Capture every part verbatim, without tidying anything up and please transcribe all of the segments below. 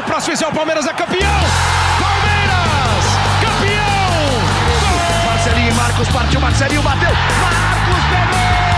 o próximo é o Palmeiras, é campeão! Palmeiras, campeão! Marcelinho, Marcos partiu, Marcelinho bateu! Marcos pegou!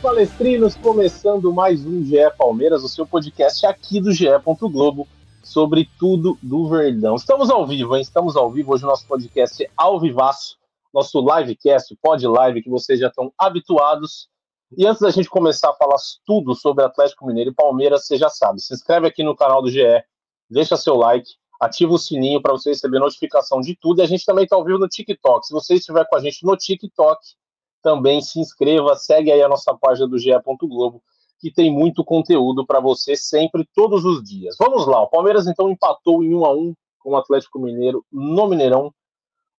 Palestrinos, começando mais um G E Palmeiras, o seu podcast aqui do G E. Globo, sobre tudo do Verdão. Estamos ao vivo, hein? Estamos ao vivo, hoje o nosso podcast é ao vivaço, nosso livecast, pod live, que vocês já estão habituados. E antes da gente começar a falar tudo sobre Atlético Mineiro e Palmeiras, você já sabe, se inscreve aqui no canal do G E, deixa seu like, ativa o sininho para você receber notificação de tudo, e a gente também está ao vivo no TikTok. Se você estiver com a gente no TikTok, também se inscreva, segue aí a nossa página do G E. Globo, que tem muito conteúdo para você sempre, todos os dias. Vamos lá, o Palmeiras então empatou em um a um com o Atlético Mineiro no Mineirão.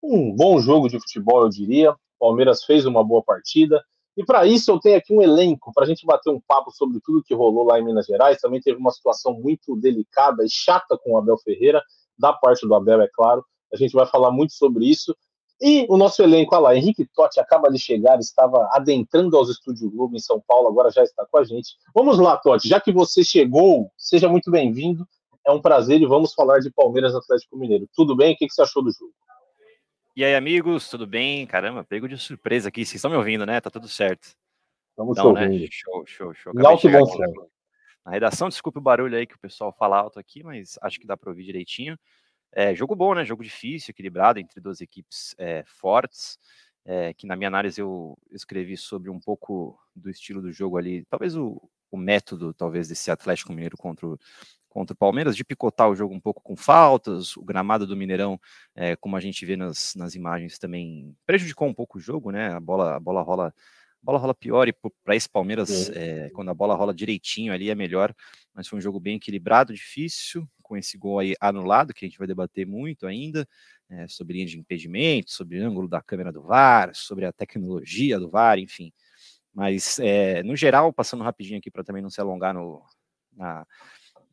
Um bom jogo de futebol, eu diria. O Palmeiras fez uma boa partida. E para isso eu tenho aqui um elenco, para a gente bater um papo sobre tudo que rolou lá em Minas Gerais. Também teve uma situação muito delicada e chata com o Abel Ferreira, da parte do Abel, é claro. A gente vai falar muito sobre isso. E o nosso elenco, olha lá, Henrique Toth acaba de chegar, estava adentrando aos Estúdios Globo em São Paulo, agora já está com a gente. Vamos lá, Toth, já que você chegou, seja muito bem-vindo, é um prazer e vamos falar de Palmeiras, Atlético Mineiro. Tudo bem? O que você achou do jogo? E aí, amigos, tudo bem? Caramba, pego de surpresa aqui, vocês estão me ouvindo, né? Tá tudo certo. Estamos então, te ouvindo. Né? Show, show, show. Não, que bom aqui, né? Na redação, desculpa o barulho aí que o pessoal fala alto aqui, mas acho que dá para ouvir direitinho. É, jogo bom, né? Jogo difícil, equilibrado, entre duas equipes é, fortes, é, que na minha análise eu escrevi sobre um pouco do estilo do jogo ali, talvez o, o método, talvez, desse Atlético Mineiro contra o, contra o Palmeiras, de picotar o jogo um pouco com faltas, o gramado do Mineirão, é, como a gente vê nas, nas imagens também, prejudicou um pouco o jogo, né? A bola, a bola rola... A bola rola pior e para esse Palmeiras, é, quando a bola rola direitinho ali é melhor, mas foi um jogo bem equilibrado, difícil, com esse gol aí anulado, que a gente vai debater muito ainda, é, sobre linha de impedimento, sobre ângulo da câmera do V A R, sobre a tecnologia do V A R, enfim. Mas, é, no geral, passando rapidinho aqui para também não se alongar no, na,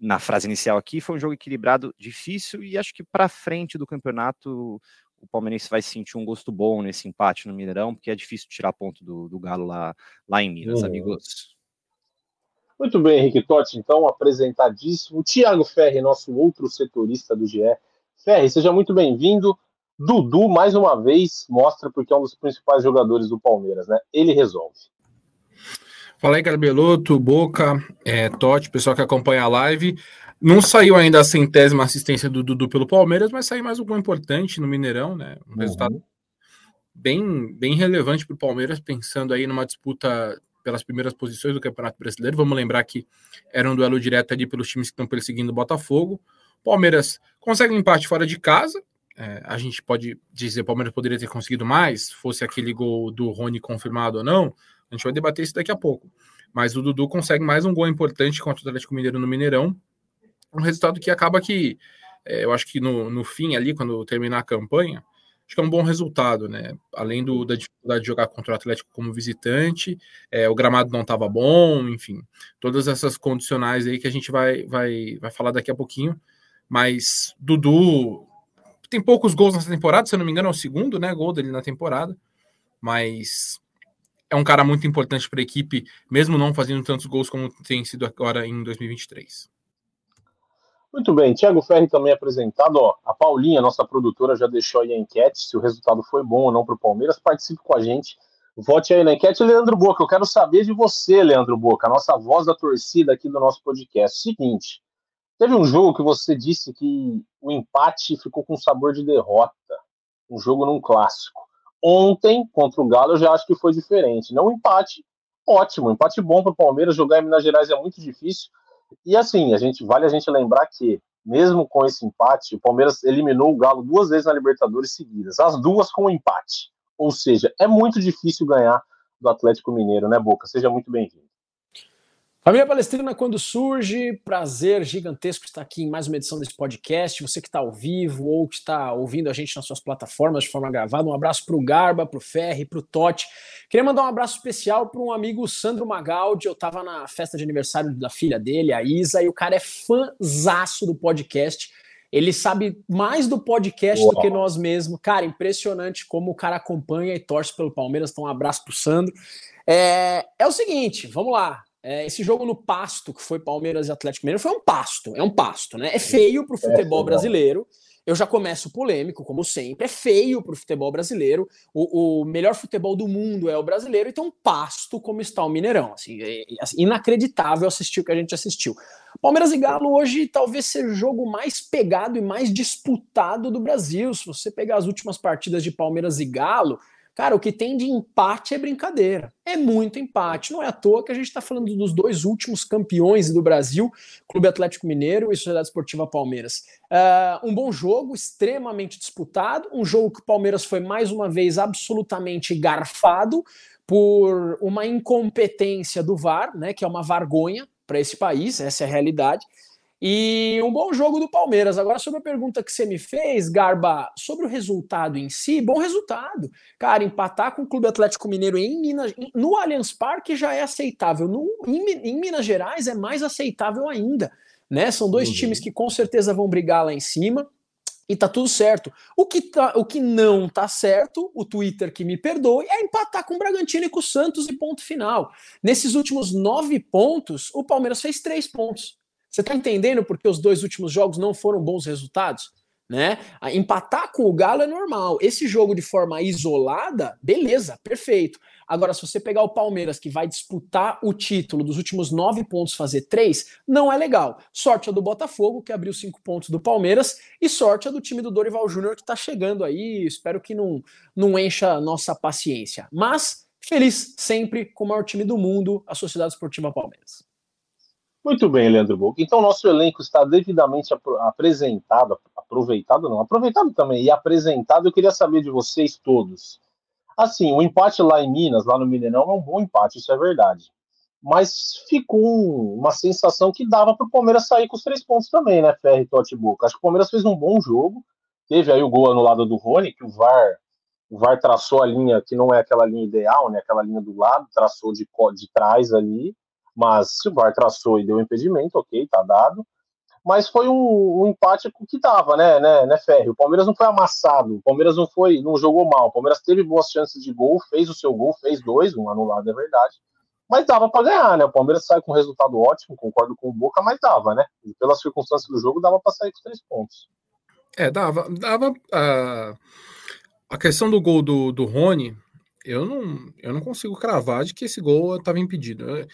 na frase inicial aqui, foi um jogo equilibrado, difícil, e acho que para frente do campeonato o palmeirense vai sentir um gosto bom nesse empate no Mineirão, porque é difícil tirar ponto do, do Galo lá, lá em Minas, uhum. Amigos. Muito bem, Henrique Toth, então, apresentadíssimo. Thiago Ferri, nosso outro setorista do G E. Ferri, seja muito bem-vindo. Dudu, mais uma vez, mostra porque é um dos principais jogadores do Palmeiras, né? Ele resolve. Fala aí, Garbeloto, Boca, é, Totti, pessoal que acompanha a live. Não saiu ainda a centésima assistência do Dudu pelo Palmeiras, mas saiu mais um gol importante no Mineirão, né? Um uhum. resultado bem, bem relevante para o Palmeiras, pensando aí numa disputa pelas primeiras posições do Campeonato Brasileiro. Vamos lembrar que era um duelo direto ali pelos times que estão perseguindo o Botafogo. Palmeiras consegue um empate fora de casa. É, a gente pode dizer que o Palmeiras poderia ter conseguido mais, fosse aquele gol do Rony confirmado ou não. A gente vai debater isso daqui a pouco. Mas o Dudu consegue mais um gol importante contra o Atlético Mineiro no Mineirão. Um resultado que acaba que, é, eu acho que no, no fim ali, quando terminar a campanha, acho que é um bom resultado, né? Além do, da dificuldade de jogar contra o Atlético como visitante, é, o gramado não estava bom, enfim. Todas essas condicionais aí que a gente vai, vai, vai falar daqui a pouquinho. Mas Dudu tem poucos gols nessa temporada, se eu não me engano é o segundo, né, gol dele na temporada. Mas é um cara muito importante para a equipe, mesmo não fazendo tantos gols como tem sido agora em dois mil e vinte e três. Muito bem, Thiago Ferri também apresentado. Ó, a Paulinha, nossa produtora, já deixou aí a enquete, se o resultado foi bom ou não para o Palmeiras. Participe com a gente, vote aí na enquete. Leandro Boca, eu quero saber de você, Leandro Boca, a nossa voz da torcida aqui do nosso podcast. Seguinte, teve um jogo que você disse que o empate ficou com sabor de derrota, um jogo num clássico. Ontem, contra o Galo, eu já acho que foi diferente. Não um empate, ótimo, um empate bom para o Palmeiras, jogar em Minas Gerais é muito difícil. E assim, a gente, vale a gente lembrar que, mesmo com esse empate, o Palmeiras eliminou o Galo duas vezes na Libertadores seguidas, as duas com um empate. Ou seja, é muito difícil ganhar do Atlético Mineiro, né, Boca? Seja muito bem-vindo. Família Palestrina, quando surge, prazer gigantesco estar aqui em mais uma edição desse podcast. Você que está ao vivo ou que está ouvindo a gente nas suas plataformas de forma gravada, um abraço para o Garba, para o Ferri, para o Totti. Queria mandar um abraço especial para um amigo, Sandro Magaldi. Eu estava na festa de aniversário da filha dele, a Isa, e o cara é fãzaço do podcast. Ele sabe mais do podcast Uau. do que nós mesmos. Cara, impressionante como o cara acompanha e torce pelo Palmeiras. Então, um abraço para o Sandro. É, é o seguinte, vamos lá. Esse jogo no pasto, que foi Palmeiras e Atlético Mineiro, foi um pasto, é um pasto, né? É feio pro futebol brasileiro, eu já começo polêmico, como sempre, é feio pro futebol brasileiro, o, o melhor futebol do mundo é o brasileiro, então pasto como está o Mineirão, assim, é inacreditável assistir o que a gente assistiu. Palmeiras e Galo hoje talvez seja o jogo mais pegado e mais disputado do Brasil, se você pegar as últimas partidas de Palmeiras e Galo, cara, o que tem de empate é brincadeira. É muito empate. Não é à toa que a gente está falando dos dois últimos campeões do Brasil, Clube Atlético Mineiro e Sociedade Esportiva Palmeiras. Uh, um bom jogo, extremamente disputado. Um jogo que o Palmeiras foi, mais uma vez, absolutamente garfado por uma incompetência do V A R, né, que é uma vergonha para esse país, essa é a realidade. E um bom jogo do Palmeiras. Agora, sobre a pergunta que você me fez, Garba, sobre o resultado em si, bom resultado. Cara, empatar com o Clube Atlético Mineiro em Minas, no Allianz Parque já é aceitável. No, em, em Minas Gerais é mais aceitável ainda, né? São dois times que com certeza vão brigar lá em cima e tá tudo certo. O que, tá, o que não tá certo, o Twitter que me perdoe, é empatar com o Bragantino e com o Santos e ponto final. Nesses últimos nove pontos, o Palmeiras fez três pontos. Você tá entendendo porque os dois últimos jogos não foram bons resultados? Né? Empatar com o Galo é normal. Esse jogo de forma isolada, beleza, perfeito. Agora, se você pegar o Palmeiras, que vai disputar o título dos últimos nove pontos, fazer três, não é legal. Sorte é do Botafogo, que abriu cinco pontos do Palmeiras, e sorte é do time do Dorival Júnior, que tá chegando aí. Espero que não, não encha a nossa paciência. Mas, feliz sempre com o maior time do mundo, a Sociedade Esportiva Palmeiras. Muito bem, Leandro Boca. Então, nosso elenco está devidamente ap- apresentado, aproveitado não, aproveitado também e apresentado. Eu queria saber de vocês todos. Assim, o empate lá em Minas, lá no Mineirão, é um bom empate, isso é verdade. Mas ficou uma sensação que dava para o Palmeiras sair com os três pontos também, né, Ferri, Totti e Boca? Acho que o Palmeiras fez um bom jogo. Teve aí o gol anulado do Rony, que o V A R, o V A R traçou a linha, que não é aquela linha ideal, né, aquela linha do lado, traçou de, de trás ali. Mas se o V A R traçou e deu impedimento, ok, tá dado. Mas foi um, um empate que dava, né, né, né, Ferri? O Palmeiras não foi amassado, o Palmeiras não, foi, não jogou mal. O Palmeiras teve boas chances de gol, fez o seu gol, fez dois, um anulado, é verdade. Mas dava pra ganhar, né? O Palmeiras sai com um resultado ótimo, concordo com o Boca, mas dava, né? E pelas circunstâncias do jogo, dava pra sair com três pontos. É, dava. dava uh, a questão do gol do, do Rony, eu não, eu não consigo cravar de que esse gol estava impedido. Eu,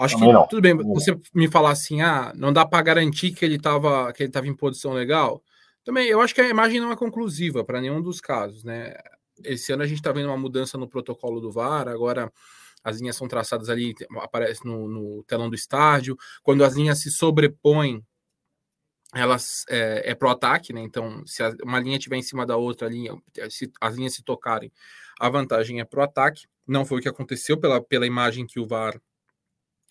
Acho que, não, tudo bem, não. Você me falar assim, ah, não dá para garantir que ele estava que ele estava em posição legal. Também, eu acho que a imagem não é conclusiva para nenhum dos casos, né? Esse ano a gente está vendo uma mudança no protocolo do V A R, agora as linhas são traçadas ali, aparece no, no telão do estádio. Quando as linhas se sobrepõem, elas é, é pro ataque, né? Então, se uma linha estiver em cima da outra linha, se as linhas se tocarem, a vantagem é pro ataque. Não foi o que aconteceu pela, pela imagem que o V A R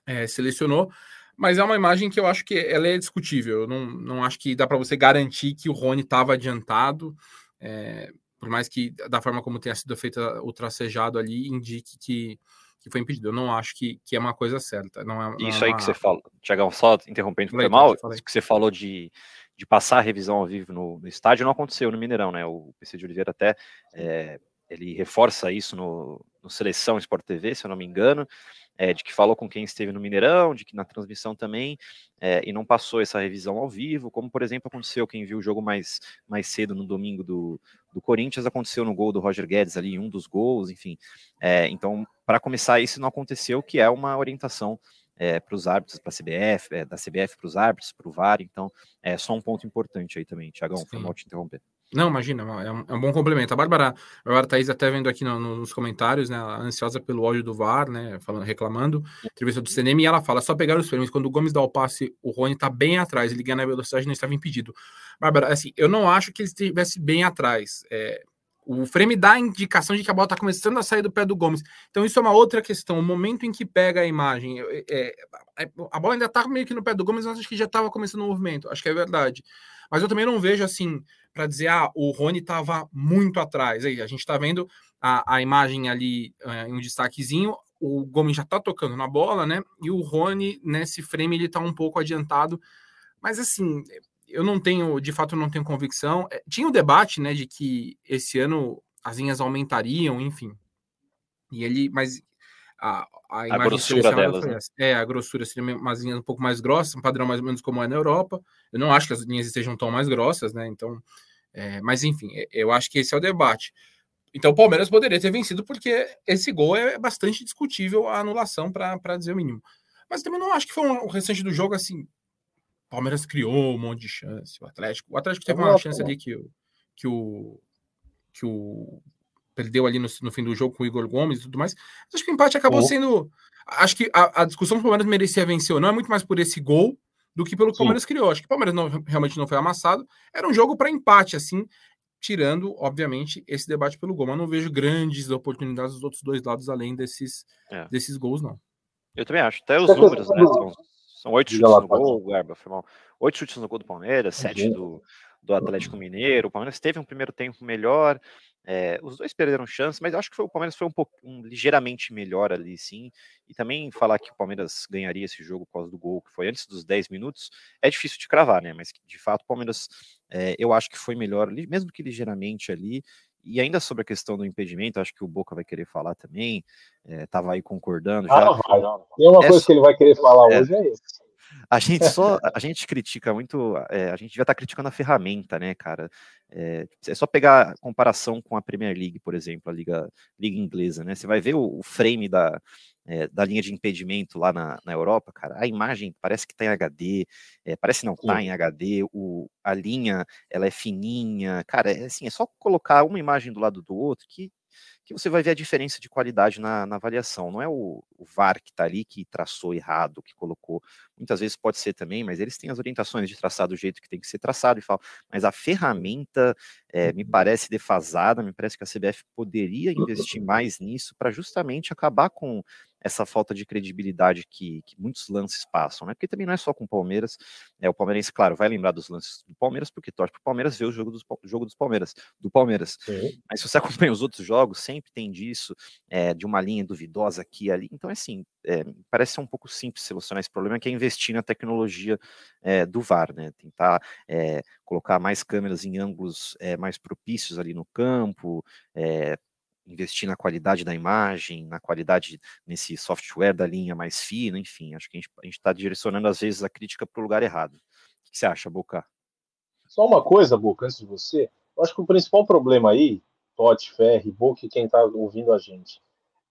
É, selecionou, mas é uma imagem que eu acho que ela é discutível. Eu não, não acho que dá para você garantir que o Rony estava adiantado, é, por mais que da forma como tenha sido feito o tracejado ali indique que, que foi impedido. Eu não acho que, que é uma coisa certa. Não é, não Isso é aí uma... que você fala, Thiagão, só interrompendo, foi mal, isso que você falou de, de passar a revisão ao vivo no, no estádio não aconteceu no Mineirão, né? O P C de Oliveira até é, ele reforça isso no, no Seleção Sport T V, se eu não me engano. É, de que falou com quem esteve no Mineirão, de que na transmissão também, é, e não passou essa revisão ao vivo, como, por exemplo, aconteceu, quem viu o jogo mais, mais cedo no domingo do, do Corinthians, aconteceu no gol do Roger Guedes ali, em um dos gols, enfim. É, então, para começar, isso não aconteceu, que é uma orientação é, para os árbitros, para a C B F, é, da C B F para os árbitros, para o V A R, então, é só um ponto importante aí também, Thiagão, foi mal te interromper. Não, imagina, é um, é um bom complemento. A Bárbara, a Bárbara Thaís até vendo aqui no, no, nos comentários, né, ansiosa pelo ódio do V A R, né, falando, reclamando, entrevista do C N M, e ela fala, só pegar os prêmios, quando o Gomes dá o passe, o Rony tá bem atrás, ele ganha na velocidade, não estava impedido. Bárbara, assim, eu não acho que ele estivesse bem atrás, é, O frame dá a indicação de que a bola está começando a sair do pé do Gomes. Então isso é uma outra questão. O momento em que pega a imagem... É, é, a bola ainda está meio que no pé do Gomes, mas acho que já estava começando o movimento. Acho que é verdade. Mas eu também não vejo assim, para dizer, ah, o Rony estava muito atrás. Aí, a gente está vendo a, a imagem ali é, em um destaquezinho. O Gomes já está tocando na bola, né? E o Rony, nesse frame, ele está um pouco adiantado. Mas assim... Eu não tenho, de fato, não tenho convicção. Tinha o debate, né, de que esse ano as linhas aumentariam, enfim. E ele, mas a, a imagem a grossura delas, né? É, a grossura seria umas linhas um pouco mais grossas, um padrão mais ou menos como é na Europa. Eu não acho que as linhas estejam tão mais grossas, né? Então, é, mas enfim, eu acho que esse é o debate. Então, o Palmeiras poderia ter vencido porque esse gol é bastante discutível a anulação, para dizer o mínimo. Mas também não acho que foi um, o restante do jogo assim. O Palmeiras criou um monte de chance. O Atlético, o Atlético teve uma chance ali que, que, o, que o perdeu ali no, no fim do jogo com o Igor Gomes e tudo mais. Acho que o empate acabou oh. sendo... Acho que a, a discussão do Palmeiras merecia vencer ou não é muito mais por esse gol do que pelo que o Palmeiras criou. Acho que o Palmeiras não, realmente não foi amassado. Era um jogo para empate, assim, tirando, obviamente, esse debate pelo gol. Mas não vejo grandes oportunidades dos outros dois lados além desses, é. desses gols, não. Eu também acho. Até os números, né, são... São oito chutes no gol, Garba, foi mal. Oito chutes no gol do Palmeiras, sete do, do Atlético Mineiro. O Palmeiras teve um primeiro tempo melhor. É, os dois perderam chance, mas eu acho que foi, o Palmeiras foi um pouco um, ligeiramente melhor ali, sim. E também falar que o Palmeiras ganharia esse jogo por causa do gol, que foi antes dos dez minutos, é difícil de cravar, né? Mas, de fato, o Palmeiras, é, eu acho que foi melhor, mesmo que ligeiramente ali. E ainda sobre a questão do impedimento, acho que o Boca vai querer falar também, é, tava aí concordando. Ah, já. Vai, não. Tem uma é coisa só... que ele vai querer falar é. hoje, é isso. A gente só, a gente critica muito, é, a gente já tá criticando a ferramenta, né, cara? É, é só pegar a comparação com a Premier League, por exemplo, a Liga, Liga Inglesa, né? Você vai ver o, o frame da... É, da linha de impedimento lá na, na Europa, cara, a imagem parece que tá em H D, é, parece não tá em H D, o, a linha, ela é fininha, cara, é assim, é só colocar uma imagem do lado do outro que, que você vai ver a diferença de qualidade na, na avaliação, não é o, o V A R que tá ali que traçou errado, que colocou, muitas vezes pode ser também, mas eles têm as orientações de traçar do jeito que tem que ser traçado e fala, mas a ferramenta é, me parece defasada, me parece que a C B F poderia investir mais nisso para justamente acabar com essa falta de credibilidade que, que muitos lances passam, né? Porque também não é só com o Palmeiras, é, o Palmeirense, claro, vai lembrar dos lances do Palmeiras, porque torce pro Palmeiras, vê o jogo, dos, o jogo dos Palmeiras, do Palmeiras. Uhum. Mas se você acompanha os outros jogos, sempre tem disso, é, de uma linha duvidosa aqui e ali. Então, assim, é, parece ser um pouco simples solucionar esse problema, que é investir na tecnologia é, do V A R, né? Tentar é, colocar mais câmeras em ângulos é, mais propícios ali no campo, é, investir na qualidade da imagem, na qualidade nesse software da linha mais fina, enfim, acho que a gente está direcionando às vezes a crítica para o lugar errado. O que você acha, Boca? Só uma coisa, Boca, antes de você, eu acho que o principal problema aí, Toth, Ferri, Boca e quem está ouvindo a gente,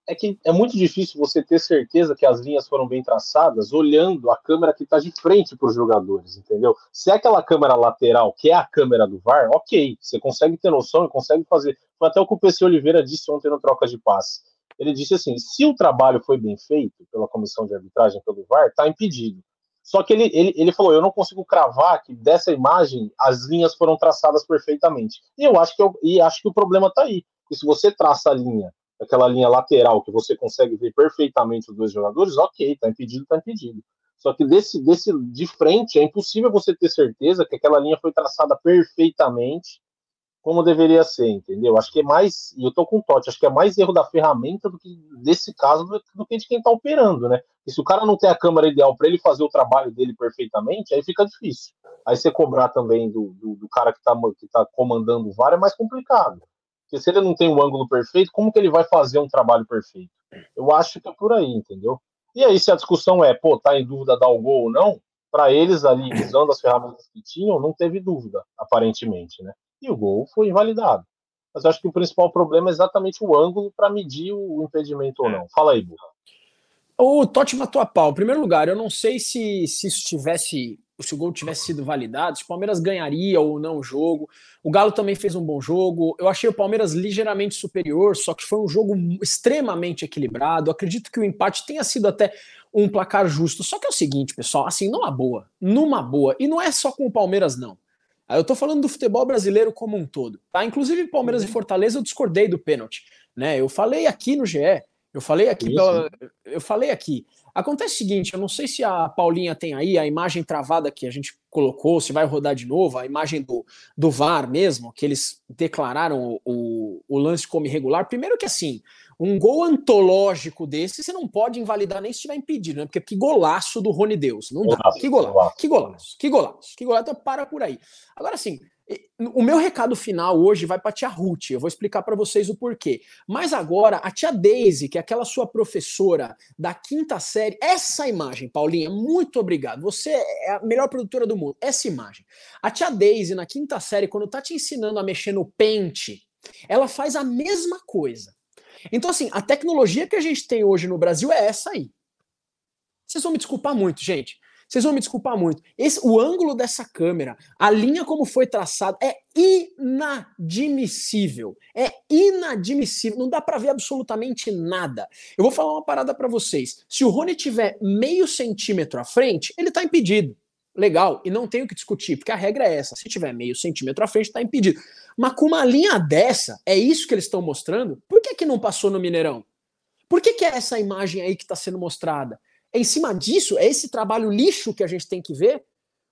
é que é muito difícil você ter certeza que as linhas foram bem traçadas olhando a câmera que está de frente para os jogadores, entendeu? Se é aquela câmera lateral, que é a câmera do V A R, ok, você consegue ter noção e consegue fazer. Foi até o que o P C Oliveira disse ontem no Troca de Passe. Ele disse assim, se o trabalho foi bem feito pela comissão de arbitragem, pelo V A R, está impedido. Só que ele, ele, ele falou, eu não consigo cravar que dessa imagem as linhas foram traçadas perfeitamente. E eu acho que, eu, e acho que o problema está aí. Porque se você traça a linha, aquela linha lateral que você consegue ver perfeitamente os dois jogadores, ok, tá impedido, tá impedido. Só que desse, desse de frente é impossível você ter certeza que aquela linha foi traçada perfeitamente como deveria ser, entendeu? Acho que é mais, e eu tô com o Toth, acho que é mais erro da ferramenta do que desse caso do, do que de quem tá operando, né? E se o cara não tem a câmera ideal para ele fazer o trabalho dele perfeitamente, aí fica difícil. Aí você cobrar também do, do, do cara que tá, que tá comandando o V A R é mais complicado. Porque se ele não tem o ângulo perfeito, como que ele vai fazer um trabalho perfeito? Eu acho que é por aí, entendeu? E aí, se a discussão é, pô, tá em dúvida dar o gol ou não, para eles ali, usando as ferramentas que tinham, não teve dúvida, aparentemente, né? E o gol foi invalidado. Mas eu acho que o principal problema é exatamente o ângulo para medir o impedimento ou não. Fala aí, Burra. O Totti matou a pau. Em primeiro lugar, eu não sei se, se isso tivesse... se o gol tivesse sido validado, se o Palmeiras ganharia ou não o jogo. O Galo também fez um bom jogo. Eu achei o Palmeiras ligeiramente superior, só que foi um jogo extremamente equilibrado. Acredito que o empate tenha sido até um placar justo. Só que é o seguinte, pessoal, assim, numa boa, numa boa, e não é só com o Palmeiras, não. Eu tô falando do futebol brasileiro como um todo, tá? Inclusive Palmeiras e Fortaleza eu discordei do pênalti, né? Eu falei aqui no G E, eu falei aqui, pela, eu falei aqui. Acontece o seguinte, eu não sei se a Paulinha tem aí a imagem travada que a gente colocou, se vai rodar de novo, a imagem do, do V A R mesmo, que eles declararam o, o lance como irregular. Primeiro que assim, um gol antológico desse, você não pode invalidar nem se estiver impedido, né? Porque que golaço do Rony Deus, não dá. Que golaço, que golaço, que golaço, que golaço, então para por aí. Agora assim, o meu recado final hoje vai para a tia Ruth, eu vou explicar para vocês o porquê. Mas agora, a tia Daisy, que é aquela sua professora da quinta série, essa imagem, Paulinha, muito obrigado, você é a melhor produtora do mundo, essa imagem. A tia Daisy, na quinta série, quando tá te ensinando a mexer no pente, ela faz a mesma coisa. Então, assim, a tecnologia que a gente tem hoje no Brasil é essa aí. Vocês vão me desculpar muito, gente. Vocês vão me desculpar muito. Esse, o ângulo dessa câmera, a linha como foi traçada, é inadmissível. É inadmissível. Não dá pra ver absolutamente nada. Eu vou falar uma parada pra vocês. Se o Rony tiver meio centímetro à frente, ele tá impedido. Legal. E não tem o que discutir, porque a regra é essa. Se tiver meio centímetro à frente, tá impedido. Mas com uma linha dessa, é isso que eles estão mostrando? Por que que não passou no Mineirão? Por que que é essa imagem aí que tá sendo mostrada? Em cima disso, é esse trabalho lixo que a gente tem que ver.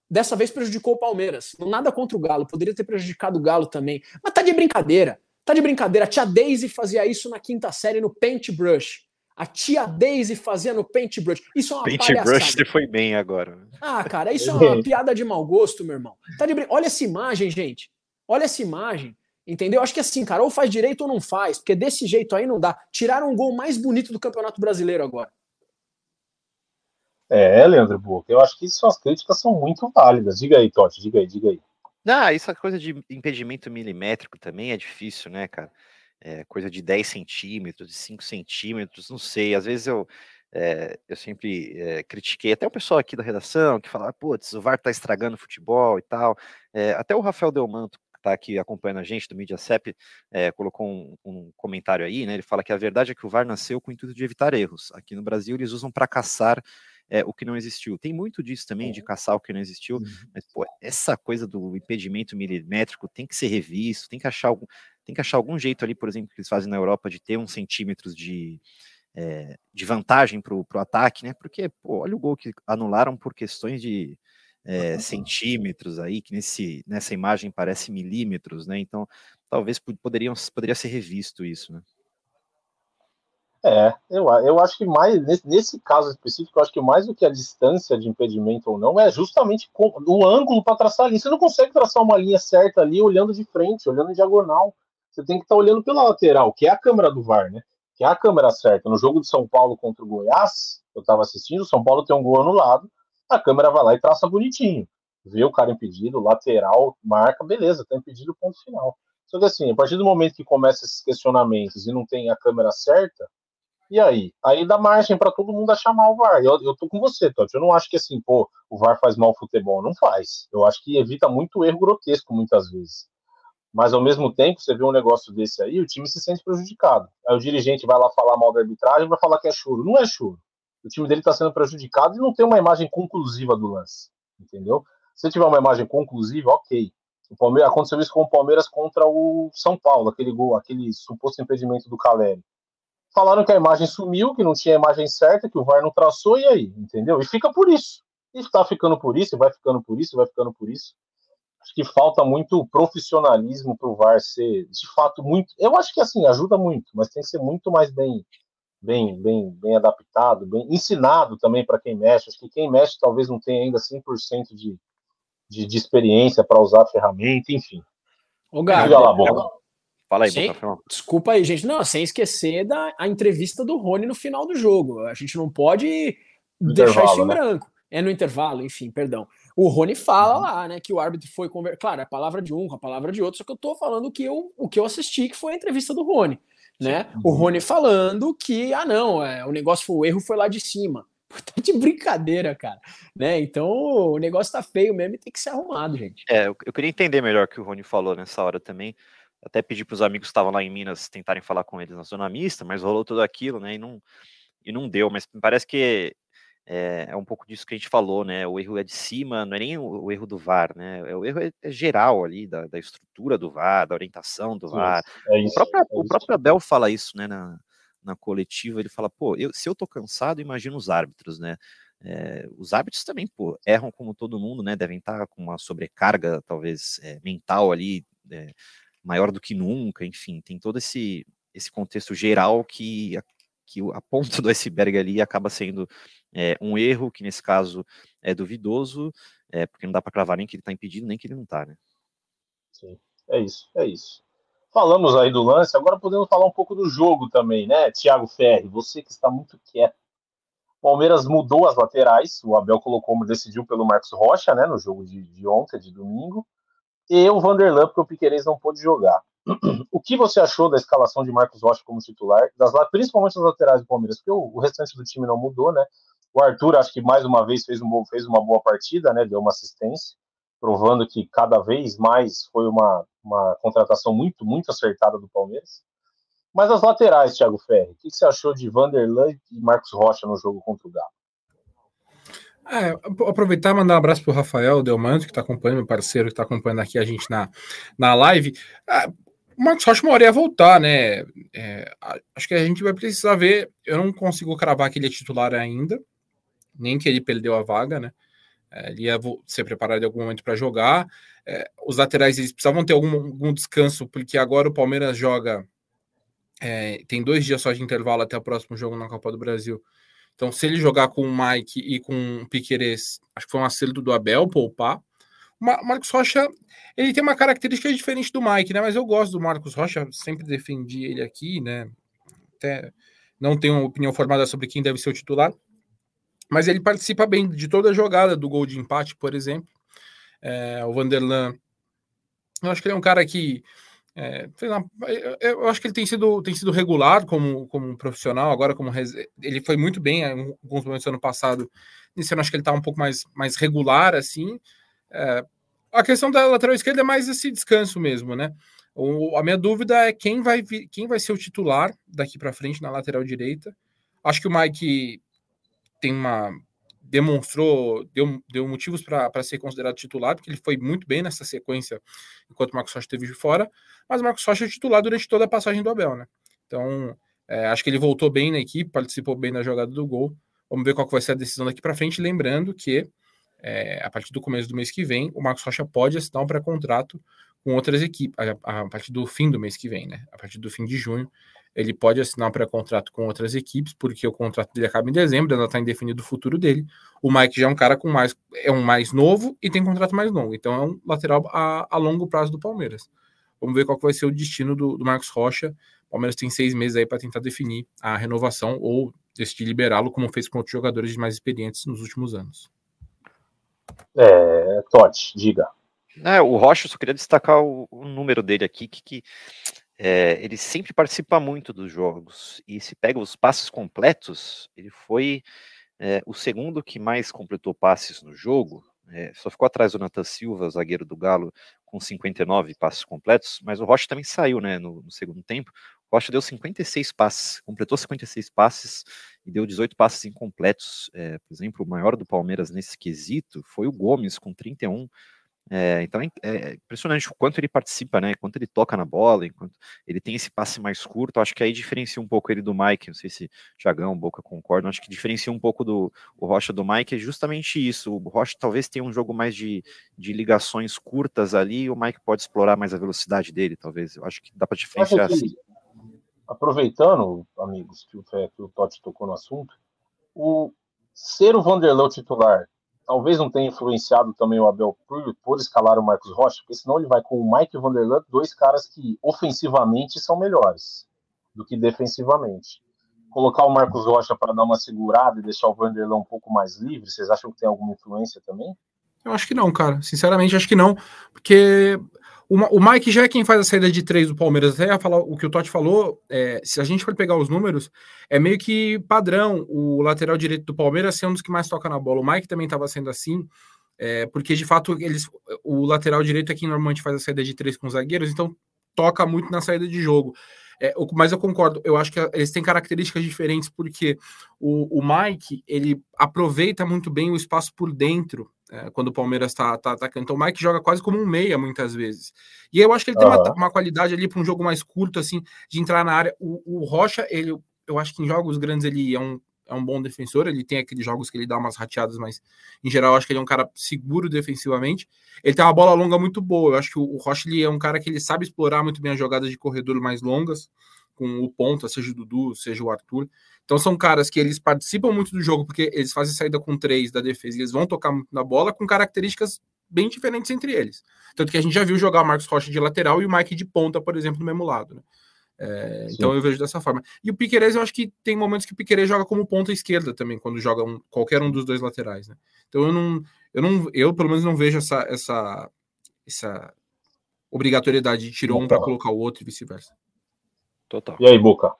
Dessa vez prejudicou o Palmeiras. Nada contra o Galo. Poderia ter prejudicado o Galo também. Mas tá de brincadeira. Tá de brincadeira. A tia Daisy fazia isso na quinta série no paintbrush. A tia Daisy fazia no paintbrush. Isso é uma palhaçada. Paintbrush você foi bem agora. Ah, cara, isso é uma piada de mau gosto, meu irmão. Tá de brin... Olha essa imagem, gente. Olha essa imagem. Entendeu? Acho que assim, cara, ou faz direito ou não faz. Porque desse jeito aí não dá. Tiraram um gol mais bonito do Campeonato Brasileiro agora. É, Leandro Boca, eu acho que suas críticas são muito válidas. Diga aí, Totti, diga aí, diga aí. Ah, essa coisa de impedimento milimétrico também é difícil, né, cara? É, coisa de dez centímetros, de cinco centímetros, não sei. Às vezes eu, é, eu sempre é, critiquei até o pessoal aqui da redação que falava, putz, o V A R tá estragando o futebol e tal. É, até o Rafael Delmanto, que tá aqui acompanhando a gente do Mídia C E P, é, colocou um, um comentário aí, né? Ele fala que a verdade é que o V A R nasceu com o intuito de evitar erros. Aqui no Brasil eles usam para caçar É, o que não existiu. Tem muito disso também, de caçar o que não existiu, mas pô, essa coisa do impedimento milimétrico tem que ser revisto, tem que achar algum, tem que achar algum jeito ali, por exemplo, que eles fazem na Europa de ter uns centímetros de, é, de vantagem para o ataque, né? Porque, pô, olha o gol que anularam por questões de é, centímetros aí, que nesse, nessa imagem parece milímetros, né? Então, talvez poderiam, poderia ser revisto isso, né? É, eu, eu acho que mais, nesse, nesse caso específico, eu acho que mais do que a distância de impedimento ou não, é justamente o ângulo para traçar a linha. Você não consegue traçar uma linha certa ali olhando de frente, olhando em diagonal. Você tem que estar tá olhando pela lateral, que é a câmera do V A R, né? Que é a câmera certa. No jogo de São Paulo contra o Goiás, eu estava assistindo, o São Paulo tem um gol anulado, a câmera vai lá e traça bonitinho. Vê o cara impedido, lateral, marca, beleza, tá impedido, ponto final. Só que assim, a partir do momento que começa esses questionamentos e não tem a câmera certa, e aí? Aí dá margem para todo mundo achar mal o V A R. Eu, eu tô com você, Totti. Eu não acho que assim, pô, o V A R faz mal o futebol. Não faz. Eu acho que evita muito erro grotesco, muitas vezes. Mas, ao mesmo tempo, você vê um negócio desse aí, o time se sente prejudicado. Aí o dirigente vai lá falar mal da arbitragem, vai falar que é choro. Não é choro. O time dele tá sendo prejudicado e não tem uma imagem conclusiva do lance. Entendeu? Se tiver uma imagem conclusiva, ok. O Palmeiras, aconteceu isso com o Palmeiras contra o São Paulo, aquele gol, aquele suposto impedimento do Caleri. Falaram que a imagem sumiu, que não tinha a imagem certa, que o V A R não traçou, e aí, entendeu? E fica por isso. E tá ficando por isso, vai ficando por isso, vai ficando por isso. Acho que falta muito profissionalismo pro V A R ser, de fato, muito... Eu acho que, assim, ajuda muito, mas tem que ser muito mais bem, bem, bem, bem adaptado, bem ensinado também para quem mexe. Acho que quem mexe talvez não tenha ainda cem por cento de, de, de experiência para usar a ferramenta, enfim. O Gabi, diga lá, Boca. Fala aí, sem, Boca, desculpa aí, gente. Não, sem esquecer da a entrevista do Rony no final do jogo. A gente não pode deixar isso em né? branco. É no intervalo, enfim, perdão. O Rony fala uhum. lá, né, que o árbitro foi conversar. Claro, a palavra de um, a palavra de outro, só que eu tô falando que eu, o que eu assisti, que foi a entrevista do Rony, né? Uhum. O Rony falando que, ah, não, é, o negócio foi, o erro foi lá de cima. Tá de brincadeira, cara, né? Então o negócio tá feio mesmo e tem que ser arrumado, gente. É, eu, eu queria entender melhor o que o Rony falou nessa hora também. Até pedi para os amigos que estavam lá em Minas tentarem falar com eles na zona mista, mas rolou tudo aquilo, né, e não, e não deu, mas me parece que É, é um pouco disso que a gente falou, né? O erro é de cima, não é nem o, o erro do V A R, né? O erro é, é geral ali, da, da estrutura do V A R, da orientação do V A R. É isso, o, próprio, é o próprio Abel fala isso, né? Na, na coletiva, ele fala, pô, eu, se eu tô cansado, imagino os árbitros, né? É, os árbitros também, pô, erram como todo mundo, né? Devem estar com uma sobrecarga, talvez, é, mental ali, é, maior do que nunca, enfim, tem todo esse, esse contexto geral que... que a ponta do iceberg ali acaba sendo é, um erro, que nesse caso é duvidoso, é, porque não dá para cravar nem que ele está impedido, nem que ele não está, né? Sim, é isso, é isso. Falamos aí do lance, agora podemos falar um pouco do jogo também, né, Thiago Ferri? Você que está muito quieto. O Palmeiras mudou as laterais, o Abel colocou, decidiu pelo Marcos Rocha, né, no jogo de, de ontem, de domingo, e o Vanderlan, porque o Piquerez não pôde jogar. O que você achou da escalação de Marcos Rocha como titular, das, principalmente das laterais do Palmeiras, porque o, o restante do time não mudou, né? O Arthur, acho que mais uma vez fez, um, fez uma boa partida, né? Deu uma assistência, provando que cada vez mais foi uma, uma contratação muito, muito acertada do Palmeiras. Mas as laterais, Thiago Ferri, o que você achou de Vanderlan e Marcos Rocha no jogo contra o Galo? É, aproveitar e mandar um abraço para o Rafael Delmanto, que está acompanhando, meu parceiro, que está acompanhando aqui a gente na, na live. Ah, o Marcos Rocha uma hora ia voltar, né? É, acho que a gente vai precisar ver. Eu não consigo cravar que ele é titular ainda, nem que ele perdeu a vaga, né? É, ele ia ser preparado em algum momento para jogar. É, os laterais eles precisavam ter algum, algum descanso, porque agora o Palmeiras joga. É, tem dois dias só de intervalo até o próximo jogo na Copa do Brasil. Então, se ele jogar com o Mayke e com o Piquerez, acho que foi um acerto do Abel poupar. O Marcos Rocha, ele tem uma característica diferente do Mayke, né? Mas eu gosto do Marcos Rocha, sempre defendi ele aqui, né? Até não tenho uma opinião formada sobre quem deve ser o titular, mas ele participa bem de toda a jogada, do gol de empate, por exemplo. É, o Vanderlan, eu acho que ele é um cara que... É, eu acho que ele tem sido, tem sido regular como, como profissional, agora como reserva. Ele foi muito bem em alguns momentos do ano passado, nesse ano acho que ele está um pouco mais, mais regular, assim. É, a questão da lateral esquerda é mais esse descanso mesmo, né? O, a minha dúvida é quem vai, vir, quem vai ser o titular daqui para frente na lateral direita. Acho que o Mayke tem uma... demonstrou, deu, deu motivos para ser considerado titular, porque ele foi muito bem nessa sequência, enquanto o Marcos Rocha esteve de fora, mas o Marcos Rocha é titular durante toda a passagem do Abel, né? Então, é, acho que ele voltou bem na equipe, participou bem da jogada do gol, vamos ver qual que vai ser a decisão daqui para frente, lembrando que, é, a partir do começo do mês que vem, o Marcos Rocha pode assinar um pré-contrato com outras equipes, a, a partir do fim do mês que vem, né? A partir do fim de junho, ele pode assinar um pré-contrato com outras equipes, porque o contrato dele acaba em dezembro, ainda está indefinido o futuro dele. O Mayke já é um cara com mais, é um mais novo e tem um contrato mais longo, então é um lateral a, a longo prazo do Palmeiras. Vamos ver qual que vai ser o destino do, do Marcos Rocha. O Palmeiras tem seis meses aí para tentar definir a renovação ou decidir liberá-lo, como fez com outros jogadores mais experientes nos últimos anos. É, Toth, diga. É, o Rocha, eu só queria destacar o, o número dele aqui, que... que... É, ele sempre participa muito dos jogos, e se pega os passes completos, ele foi é, o segundo que mais completou passes no jogo, é, só ficou atrás do Nathan Silva, zagueiro do Galo, com cinquenta e nove passes completos, mas o Rocha também saiu, né, no, no segundo tempo. O Rocha deu cinquenta e seis passes, completou cinquenta e seis passes e deu dezoito passes incompletos. É, por exemplo, o maior do Palmeiras nesse quesito foi o Gomes, com trinta e um. É, então é impressionante o quanto ele participa, né? Quanto ele toca na bola, enquanto ele tem esse passe mais curto. Acho que aí diferencia um pouco ele do Mayke. Não sei se Thiagão, Boca concordam. Acho que diferencia um pouco do o Rocha do Mayke é justamente isso. O Rocha talvez tenha um jogo mais de, de ligações curtas ali. E o Mayke pode explorar mais a velocidade dele, talvez. Eu acho que dá para diferenciar que, assim. Aproveitando, amigos, que o, que o Totti tocou no assunto, o ser o Vanderlan titular. Talvez não tenha influenciado também o Abel por, por escalar o Marcos Rocha, porque senão ele vai com o Mayke e o Vanderlan, dois caras que ofensivamente são melhores do que defensivamente. Colocar o Marcos Rocha para dar uma segurada e deixar o Vanderlan um pouco mais livre, vocês acham que tem alguma influência também? Eu acho que não, cara. Sinceramente, acho que não. Porque o, o Mayke já é quem faz a saída de três do Palmeiras. Até ia falar o que o Totti falou, é, se a gente for pegar os números, é meio que padrão o lateral direito do Palmeiras ser um dos que mais toca na bola. O Mayke também estava sendo assim, é, porque de fato eles, o lateral direito é quem normalmente faz a saída de três com os zagueiros, então toca muito na saída de jogo. É, mas eu concordo, eu acho que eles têm características diferentes, porque o, o Mayke, ele aproveita muito bem o espaço por dentro, é, quando o Palmeiras está tá atacando. Então o Mayke joga quase como um meia, muitas vezes. E eu acho que ele uhum. tem uma, uma qualidade ali para um jogo mais curto, assim, de entrar na área. O, o Rocha, ele, eu acho que em jogos grandes ele é um, é um bom defensor, ele tem aqueles jogos que ele dá umas rateadas, mas em geral eu acho que ele é um cara seguro defensivamente. Ele tem uma bola longa muito boa, eu acho que o Rocha ele é um cara que ele sabe explorar muito bem as jogadas de corredor mais longas, com o ponta, seja o Dudu, seja o Arthur. Então são caras que eles participam muito do jogo, porque eles fazem saída com três da defesa, e eles vão tocar muito na bola, com características bem diferentes entre eles. Tanto que a gente já viu jogar o Marcos Rocha de lateral e o Mayke de ponta, por exemplo, do mesmo lado, né? É, então eu vejo dessa forma. E o Piquerez, eu acho que tem momentos que o Piquerez joga como ponta esquerda também, quando joga um, qualquer um dos dois laterais, né? Então eu não, eu não, eu pelo menos não vejo essa, essa, essa obrigatoriedade de tirar um para colocar o outro e vice-versa. Total. E aí, Boca?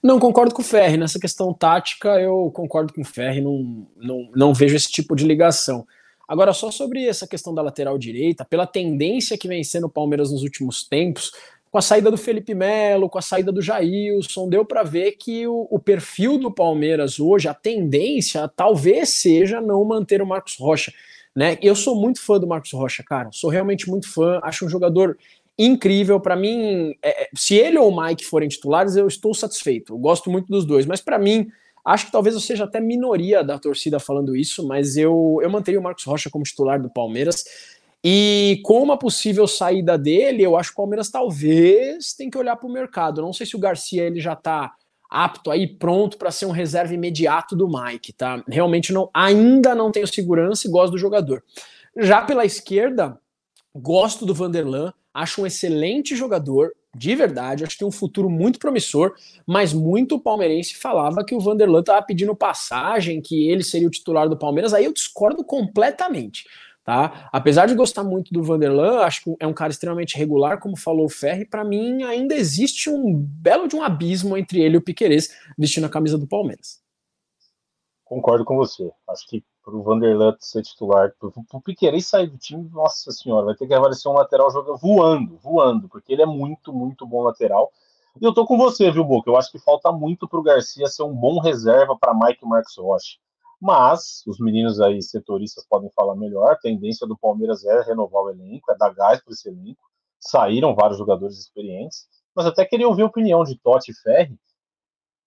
Não, concordo com o Ferri. Nessa questão tática, eu concordo com o Ferri, não, não, não vejo esse tipo de ligação. Agora, só sobre essa questão da lateral direita, pela tendência que vem sendo o Palmeiras nos últimos tempos, com a saída do Felipe Melo, com a saída do Jailson, deu para ver que o, o perfil do Palmeiras hoje, a tendência talvez seja não manter o Marcos Rocha, né? Eu sou muito fã do Marcos Rocha, cara, sou realmente muito fã, acho um jogador incrível. Para mim, é, se ele ou o Mayke forem titulares, eu estou satisfeito, eu gosto muito dos dois, mas para mim, acho que talvez eu seja até minoria da torcida falando isso, mas eu, eu manteria o Marcos Rocha como titular do Palmeiras. E com uma possível saída dele, eu acho que o Palmeiras talvez tem que olhar para o mercado. Não sei se o Garcia ele já está apto aí, pronto para ser um reserva imediato do Mayke, tá? Realmente não, ainda não tenho segurança e gosto do jogador. Já pela esquerda, gosto do Vanderlan, acho um excelente jogador, de verdade, acho que tem um futuro muito promissor, mas muito palmeirense falava que o Vanderlan estava pedindo passagem, que ele seria o titular do Palmeiras. Aí eu discordo completamente. Tá? Apesar de gostar muito do Vanderlan, acho que é um cara extremamente regular, como falou o Ferri, para mim ainda existe um belo de um abismo entre ele e o Piquerez vestindo a camisa do Palmeiras. Concordo com você, acho que pro Vanderlan ser titular, pro, pro Piquerez sair do time, nossa senhora, vai ter que aparecer um lateral jogando, voando, voando, porque ele é muito, muito bom lateral. E eu tô com você, viu, Boca? Eu acho que falta muito pro Garcia ser um bom reserva para Mayke e Marcos Rocha. Mas os meninos aí, setoristas, podem falar melhor. A tendência do Palmeiras é renovar o elenco, é dar gás para esse elenco. Saíram vários jogadores experientes, mas até queria ouvir a opinião de Toth e Ferri.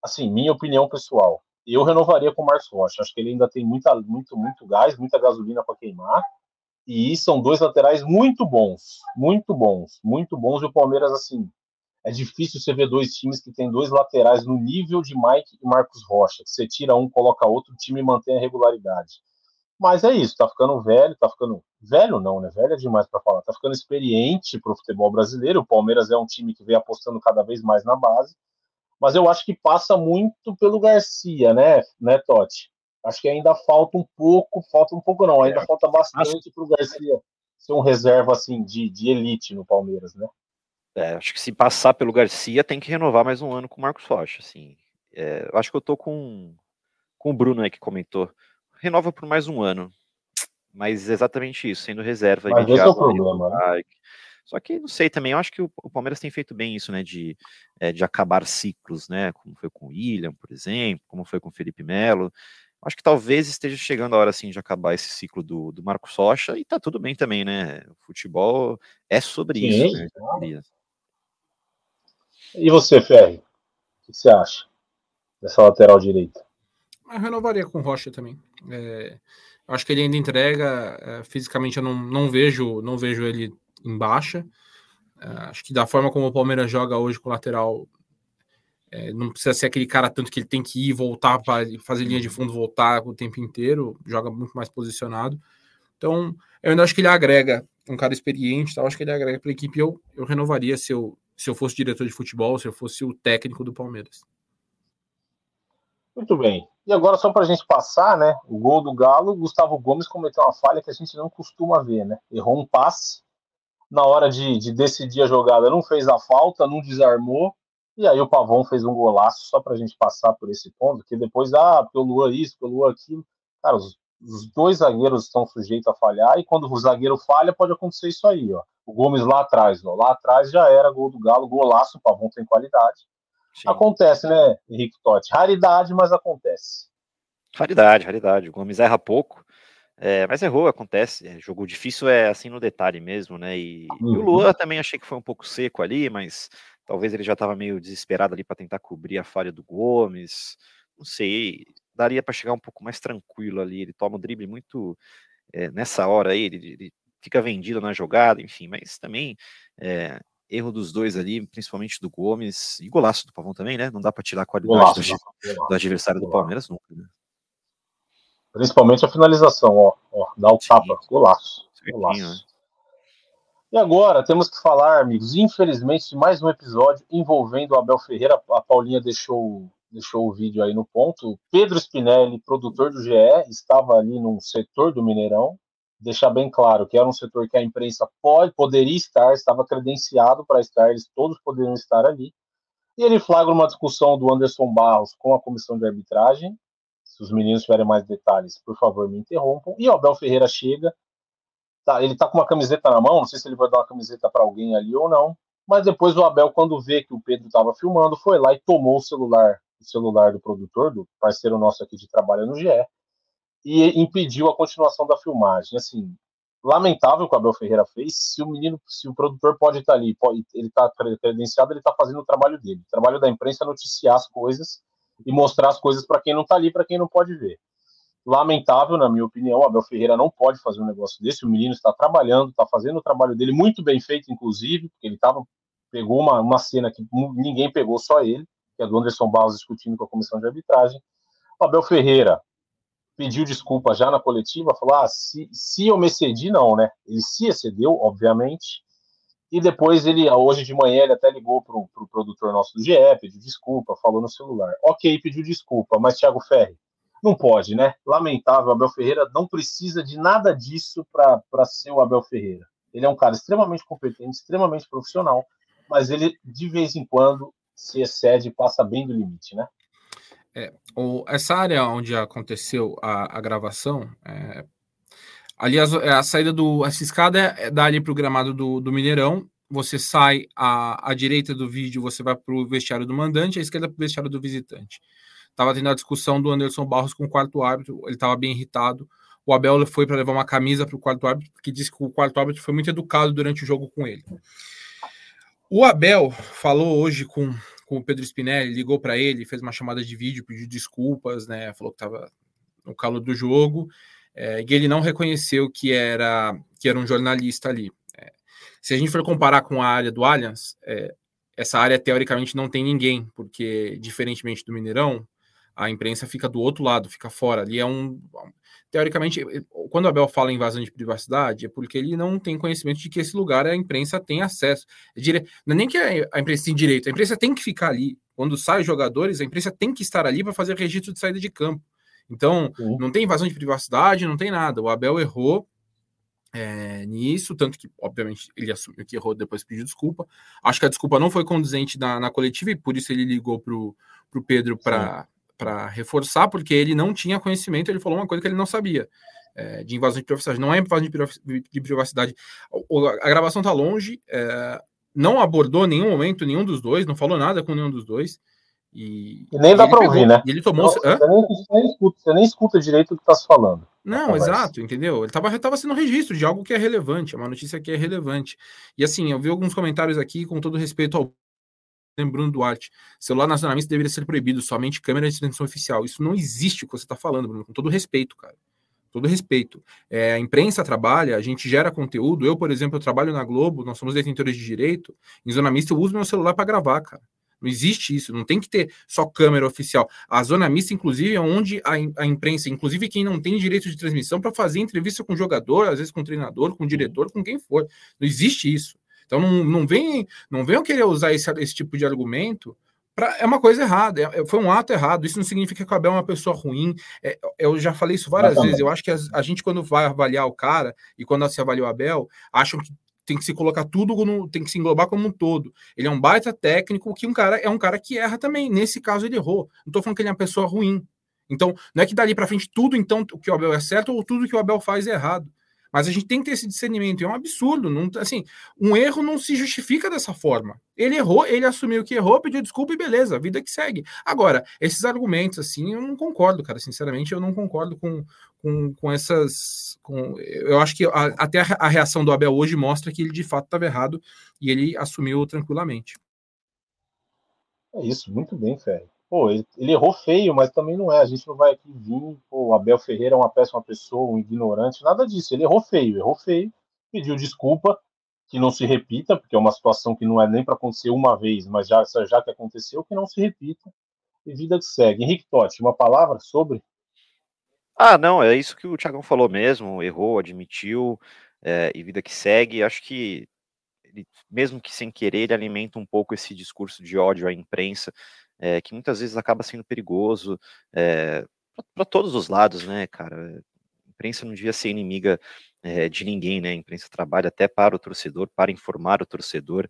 Assim, minha opinião pessoal, eu renovaria com o Marcos Rocha. Acho que ele ainda tem muita, muito, muito gás, muita gasolina para queimar. E são dois laterais muito bons, muito bons, muito bons. E o Palmeiras, assim, é difícil você ver dois times que tem dois laterais no nível de Mayke e Marcos Rocha. Você tira um, coloca outro, o time mantém a regularidade. Mas é isso, tá ficando velho, tá ficando... Velho não, né? Velho é demais para falar. Tá ficando experiente pro futebol brasileiro. O Palmeiras é um time que vem apostando cada vez mais na base. Mas eu acho que passa muito pelo Garcia, né, né, Totti? Acho que ainda falta um pouco, falta um pouco não, ainda é, falta bastante acho... pro Garcia ser um reserva, assim, de, de elite no Palmeiras, né? É, acho que se passar pelo Garcia tem que renovar mais um ano com o Marcos Rocha, assim. É, eu acho que eu tô com, com o Bruno aí que comentou. Renova por mais um ano. Mas exatamente isso, sendo reserva. Mas esse é o problema, né? Só que não sei também, eu acho que o, o Palmeiras tem feito bem isso, né? De, é, de acabar ciclos, né? Como foi com o William, por exemplo, como foi com o Felipe Melo. Acho que talvez esteja chegando a hora, assim, de acabar esse ciclo do, do Marcos Rocha, e tá tudo bem também, né? O futebol é sobre Sim, isso, né? Claro. E você, Ferri? O que você acha dessa lateral direita? Eu renovaria com o Rocha também. É, acho que ele ainda entrega. É, fisicamente eu não, não, vejo, não vejo ele em baixa. É, acho que da forma como o Palmeiras joga hoje com o lateral, é, não precisa ser aquele cara tanto que ele tem que ir, voltar, pra fazer linha de fundo, voltar o tempo inteiro. Joga muito mais posicionado. Então, eu ainda acho que ele agrega. Um cara experiente, tá? Acho que ele agrega para a equipe. Eu, eu renovaria se eu... se eu fosse diretor de futebol, se eu fosse o técnico do Palmeiras. Muito bem. E agora, só para a gente passar, né? O gol do Galo, Gustavo Gomes cometeu uma falha que a gente não costuma ver, né? Errou um passe, na hora de, de decidir a jogada, não fez a falta, não desarmou, e aí o Pavão fez um golaço, só para a gente passar por esse ponto, que depois, ah, porque o Luan isso, porque o Luan aquilo. Cara, os, os dois zagueiros estão sujeitos a falhar, e quando o zagueiro falha, pode acontecer isso aí, ó. O Gomes lá atrás, ó. Lá atrás já era gol do Galo, golaço, o Pavão tem qualidade. Sim. Acontece, né, Henrique Toth? Raridade, mas acontece. Raridade, raridade. O Gomes erra pouco, é, mas errou, acontece. É, jogo difícil é assim no detalhe mesmo, né? E, uhum. e o Luan também achei que foi um pouco seco ali, mas talvez ele já estava meio desesperado ali para tentar cobrir a falha do Gomes. Não sei, daria para chegar um pouco mais tranquilo ali. Ele toma um drible muito é, nessa hora aí, ele, ele fica vendido na jogada, enfim, mas também... É, erro dos dois ali, principalmente do Gomes e golaço do Pavão também, né? Não dá para tirar a qualidade golaço, do, golaço, do adversário golaço. do Palmeiras nunca, né? Principalmente a finalização, ó, ó dá o Sim. tapa, golaço, golaço. Né? E agora, temos que falar, amigos, infelizmente, de mais um episódio envolvendo o Abel Ferreira. A Paulinha deixou, deixou o vídeo aí no ponto. Pedro Spinelli, produtor do G E, estava ali num setor do Mineirão. Deixar bem claro que era um setor que a imprensa pode, poderia estar, estava credenciado para estar, eles todos poderiam estar ali. E ele flagra uma discussão do Anderson Barros com a comissão de arbitragem. Se os meninos tiverem mais detalhes, por favor, me interrompam. E o Abel Ferreira chega, tá, ele está com uma camiseta na mão, não sei se ele vai dar uma camiseta para alguém ali ou não, mas depois o Abel, quando vê que o Pedro estava filmando, foi lá e tomou o celular, o celular do produtor, do parceiro nosso aqui de trabalho no G E, e impediu a continuação da filmagem. Assim, lamentável o que o Abel Ferreira fez. Se o menino, se o produtor pode estar ali, pode, ele está credenciado, ele está fazendo o trabalho dele. O trabalho da imprensa é noticiar as coisas e mostrar as coisas para quem não está ali, para quem não pode ver. Lamentável, na minha opinião, o Abel Ferreira não pode fazer um negócio desse. O menino está trabalhando, está fazendo o trabalho dele, muito bem feito, inclusive, porque ele tava, pegou uma, uma cena que ninguém pegou, só ele, que é do Anderson Barros discutindo com a comissão de arbitragem. O Abel Ferreira pediu desculpa já na coletiva, falou, ah, se, se eu me excedi, não, né? Ele se excedeu, obviamente, e depois ele, hoje de manhã, ele até ligou para o pro produtor nosso do G E, pediu desculpa, falou no celular. Ok, pediu desculpa, mas Thiago Ferri, não pode, né? Lamentável, o Abel Ferreira não precisa de nada disso para ser o Abel Ferreira. Ele é um cara extremamente competente, extremamente profissional, mas ele, de vez em quando, se excede e passa bem do limite, né? É, o, essa área onde aconteceu a, a gravação, é, ali a, a saída do... Essa escada é, é dali para o gramado do, do Mineirão, você sai à, à direita do vídeo, você vai para o vestiário do mandante, à esquerda para o vestiário do visitante. Estava tendo a discussão do Anderson Barros com o quarto árbitro, ele estava bem irritado, o Abel foi para levar uma camisa para o quarto árbitro, porque disse que o quarto árbitro foi muito educado durante o jogo com ele. O Abel falou hoje com... com o Pedro Spinelli, ligou para ele, fez uma chamada de vídeo, pediu desculpas, né? Falou que estava no calor do jogo, é, e ele não reconheceu que era, que era um jornalista ali. É, se a gente for comparar com a área do Allianz, é, essa área teoricamente não tem ninguém, porque diferentemente do Mineirão, a imprensa fica do outro lado, fica fora. Ali é um... Teoricamente, quando o Abel fala em invasão de privacidade, é porque ele não tem conhecimento de que esse lugar a imprensa tem acesso. Dire... Não é nem que a imprensa tem direito, a imprensa tem que ficar ali. Quando saem os jogadores, a imprensa tem que estar ali para fazer registro de saída de campo. Então, uhum. não tem invasão de privacidade, não tem nada. O Abel errou é, nisso, tanto que, obviamente, ele assumiu que errou, depois pediu desculpa. Acho que a desculpa não foi condizente na, na coletiva e por isso ele ligou para o Pedro para... para reforçar, porque ele não tinha conhecimento, ele falou uma coisa que ele não sabia, é, de invasão de privacidade. Não é invasão de privacidade. O, a gravação está longe, é, não abordou em nenhum momento nenhum dos dois, não falou nada com nenhum dos dois. E, e nem dá para ouvir, né? Ele tomou... Nossa, você, nem, você, nem escuta, você nem escuta direito o que está se falando. Não, exato, entendeu? Ele estava tava sendo registro de algo que é relevante, é uma notícia que é relevante. E assim, eu vi alguns comentários aqui, com todo respeito ao Bruno Duarte, celular nacionalista deveria ser proibido, somente câmera de transmissão oficial. Isso não existe o que você está falando, Bruno, com todo respeito, cara. Todo respeito. É, a imprensa trabalha, a gente gera conteúdo. Eu, por exemplo, eu trabalho na Globo, nós somos detentores de direito. Em zona mista, eu uso meu celular para gravar, cara. Não existe isso, não tem que ter só câmera oficial. A zona mista, inclusive, é onde a imprensa, inclusive quem não tem direito de transmissão, para fazer entrevista com o jogador, às vezes com o treinador, com o diretor, com quem for. Não existe isso. Então, não, não venham não venham querer usar esse, esse tipo de argumento. Pra, é uma coisa errada, é, foi um ato errado. Isso não significa que o Abel é uma pessoa ruim. É, eu já falei isso várias vezes. Eu acho que a, a gente, quando vai avaliar o cara, e quando se avalia o Abel, acham que tem que se colocar tudo, no, tem que se englobar como um todo. Ele é um baita técnico, que um cara, é um cara que erra também. Nesse caso, ele errou. Não estou falando que ele é uma pessoa ruim. Então, não é que dali para frente tudo então o que o Abel é certo ou tudo que o Abel faz é errado. Mas a gente tem que ter esse discernimento. E é um absurdo. Não, assim, um erro não se justifica dessa forma. Ele errou, ele assumiu que errou, pediu desculpa e beleza, a vida que segue. Agora, esses argumentos, assim, eu não concordo, cara. Sinceramente, eu não concordo com, com, com essas... Com, eu acho que a, até a reação do Abel hoje mostra que ele, de fato, estava errado e ele assumiu tranquilamente. É isso, muito bem, Ferri. Pô, ele, ele errou feio, mas também não é. A gente não vai aqui vir, pô, o Abel Ferreira é uma péssima pessoa, um ignorante, nada disso. Ele errou feio, errou feio, pediu desculpa, que não se repita, porque é uma situação que não é nem para acontecer uma vez, mas já, já que aconteceu, que não se repita, e vida que segue. Henrique Toth, uma palavra sobre? Ah, não, é isso que o Thiagão falou mesmo, errou, admitiu, é, e vida que segue. Acho que, ele, mesmo que sem querer, ele alimenta um pouco esse discurso de ódio à imprensa, É, que muitas vezes acaba sendo perigoso é, para todos os lados, né, cara? A imprensa não devia ser inimiga é, de ninguém, né? A imprensa trabalha até para o torcedor, para informar o torcedor.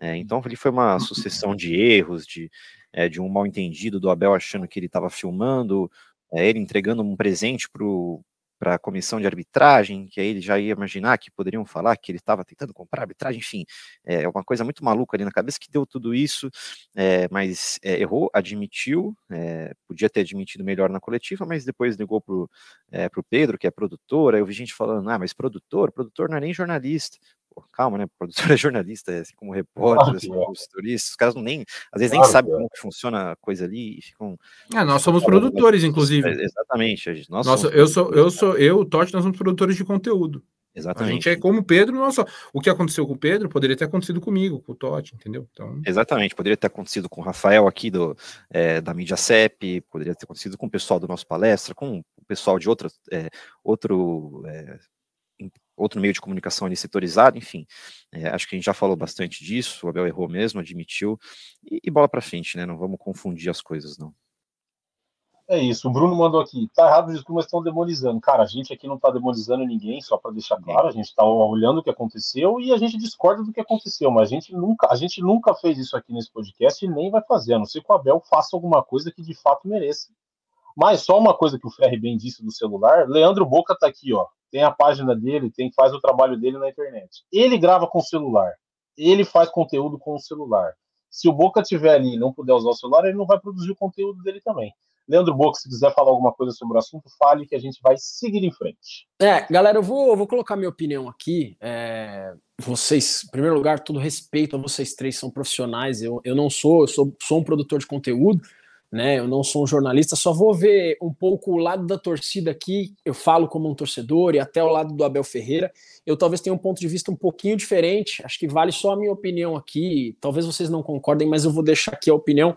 É, então, ali foi uma sucessão de erros, de, é, de um mal-entendido do Abel achando que ele estava filmando, é, ele entregando um presente para a comissão de arbitragem, que aí ele já ia imaginar que poderiam falar que ele estava tentando comprar arbitragem, enfim, é uma coisa muito maluca ali na cabeça que deu tudo isso, é, mas é, errou, admitiu, é, podia ter admitido melhor na coletiva, mas depois ligou pro, é, pro Pedro, que é produtor, aí eu vi gente falando, ah, mas produtor, produtor não é nem jornalista, pô, calma, né, produtor é jornalista, é assim como repórter, assim, como os caras não nem, às vezes nem claro, sabem é. como que funciona a coisa ali, e ficam... É, nós somos produtores, inclusive. É, exatamente. Nós Nossa, somos eu sou, eu sou, eu, Totti, nós somos produtores de conteúdo. Exatamente. A gente é como o Pedro, não só. O que aconteceu com o Pedro poderia ter acontecido comigo, com o Totti, entendeu? Então... Exatamente, poderia ter acontecido com o Rafael aqui do, é, da Mídia C E P, poderia ter acontecido com o pessoal do nosso palestra, com o pessoal de outra, é, outro... É, outro meio de comunicação ali setorizado, enfim, é, acho que a gente já falou bastante disso, o Abel errou mesmo, admitiu, e, e bola pra frente, né, não vamos confundir as coisas, não. É isso, o Bruno mandou aqui, tá errado, desculpa, mas estão demonizando. Cara, a gente aqui não tá demonizando ninguém, só pra deixar claro, a gente tá olhando o que aconteceu e a gente discorda do que aconteceu, mas a gente nunca, a gente nunca fez isso aqui nesse podcast e nem vai fazer, a não ser que o Abel faça alguma coisa que de fato mereça. Mas só uma coisa que o Ferri bem disse do celular, Leandro Boca tá aqui, ó, tem a página dele, tem, faz o trabalho dele na internet. Ele grava com o celular, ele faz conteúdo com o celular. Se o Boca estiver ali e não puder usar o celular, ele não vai produzir o conteúdo dele também. Leandro Boca, se quiser falar alguma coisa sobre o assunto, fale que a gente vai seguir em frente. É, galera, eu vou, vou colocar minha opinião aqui. É, vocês, em primeiro lugar, todo respeito a vocês três, são profissionais. Eu, eu não sou, eu sou, sou um produtor de conteúdo, né, eu não sou um jornalista, só vou ver um pouco o lado da torcida aqui, eu falo como um torcedor e até o lado do Abel Ferreira, eu talvez tenha um ponto de vista um pouquinho diferente, acho que vale só a minha opinião aqui, talvez vocês não concordem, mas eu vou deixar aqui a opinião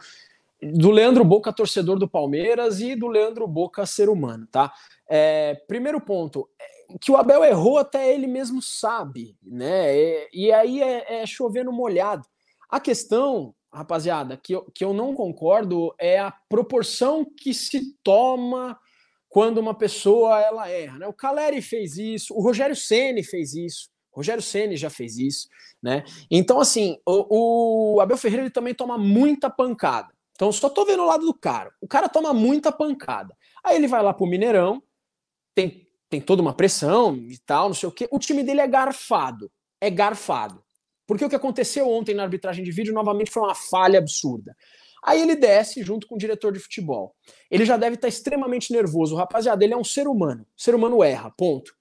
do Leandro Boca, torcedor do Palmeiras, e do Leandro Boca, ser humano, tá? É, primeiro ponto, que o Abel errou até ele mesmo sabe, né, e, e aí é, é chovendo molhado. A questão... Rapaziada, que eu, que eu não concordo é a proporção que se toma quando uma pessoa ela erra, né? O Caleri fez isso, o Rogério Ceni fez isso, o Rogério Ceni já fez isso, né? Então, assim, o, o Abel Ferreira ele também toma muita pancada. Então, só tô vendo o lado do cara. O cara toma muita pancada. Aí ele vai lá pro Mineirão, tem, tem toda uma pressão e tal, não sei o quê. O time dele é garfado, é garfado. Porque o que aconteceu ontem na arbitragem de vídeo, novamente, foi uma falha absurda. Aí ele desce junto com o diretor de futebol. Ele já deve estar extremamente nervoso. Rapaziada, ele é um ser humano. O ser humano erra, ponto.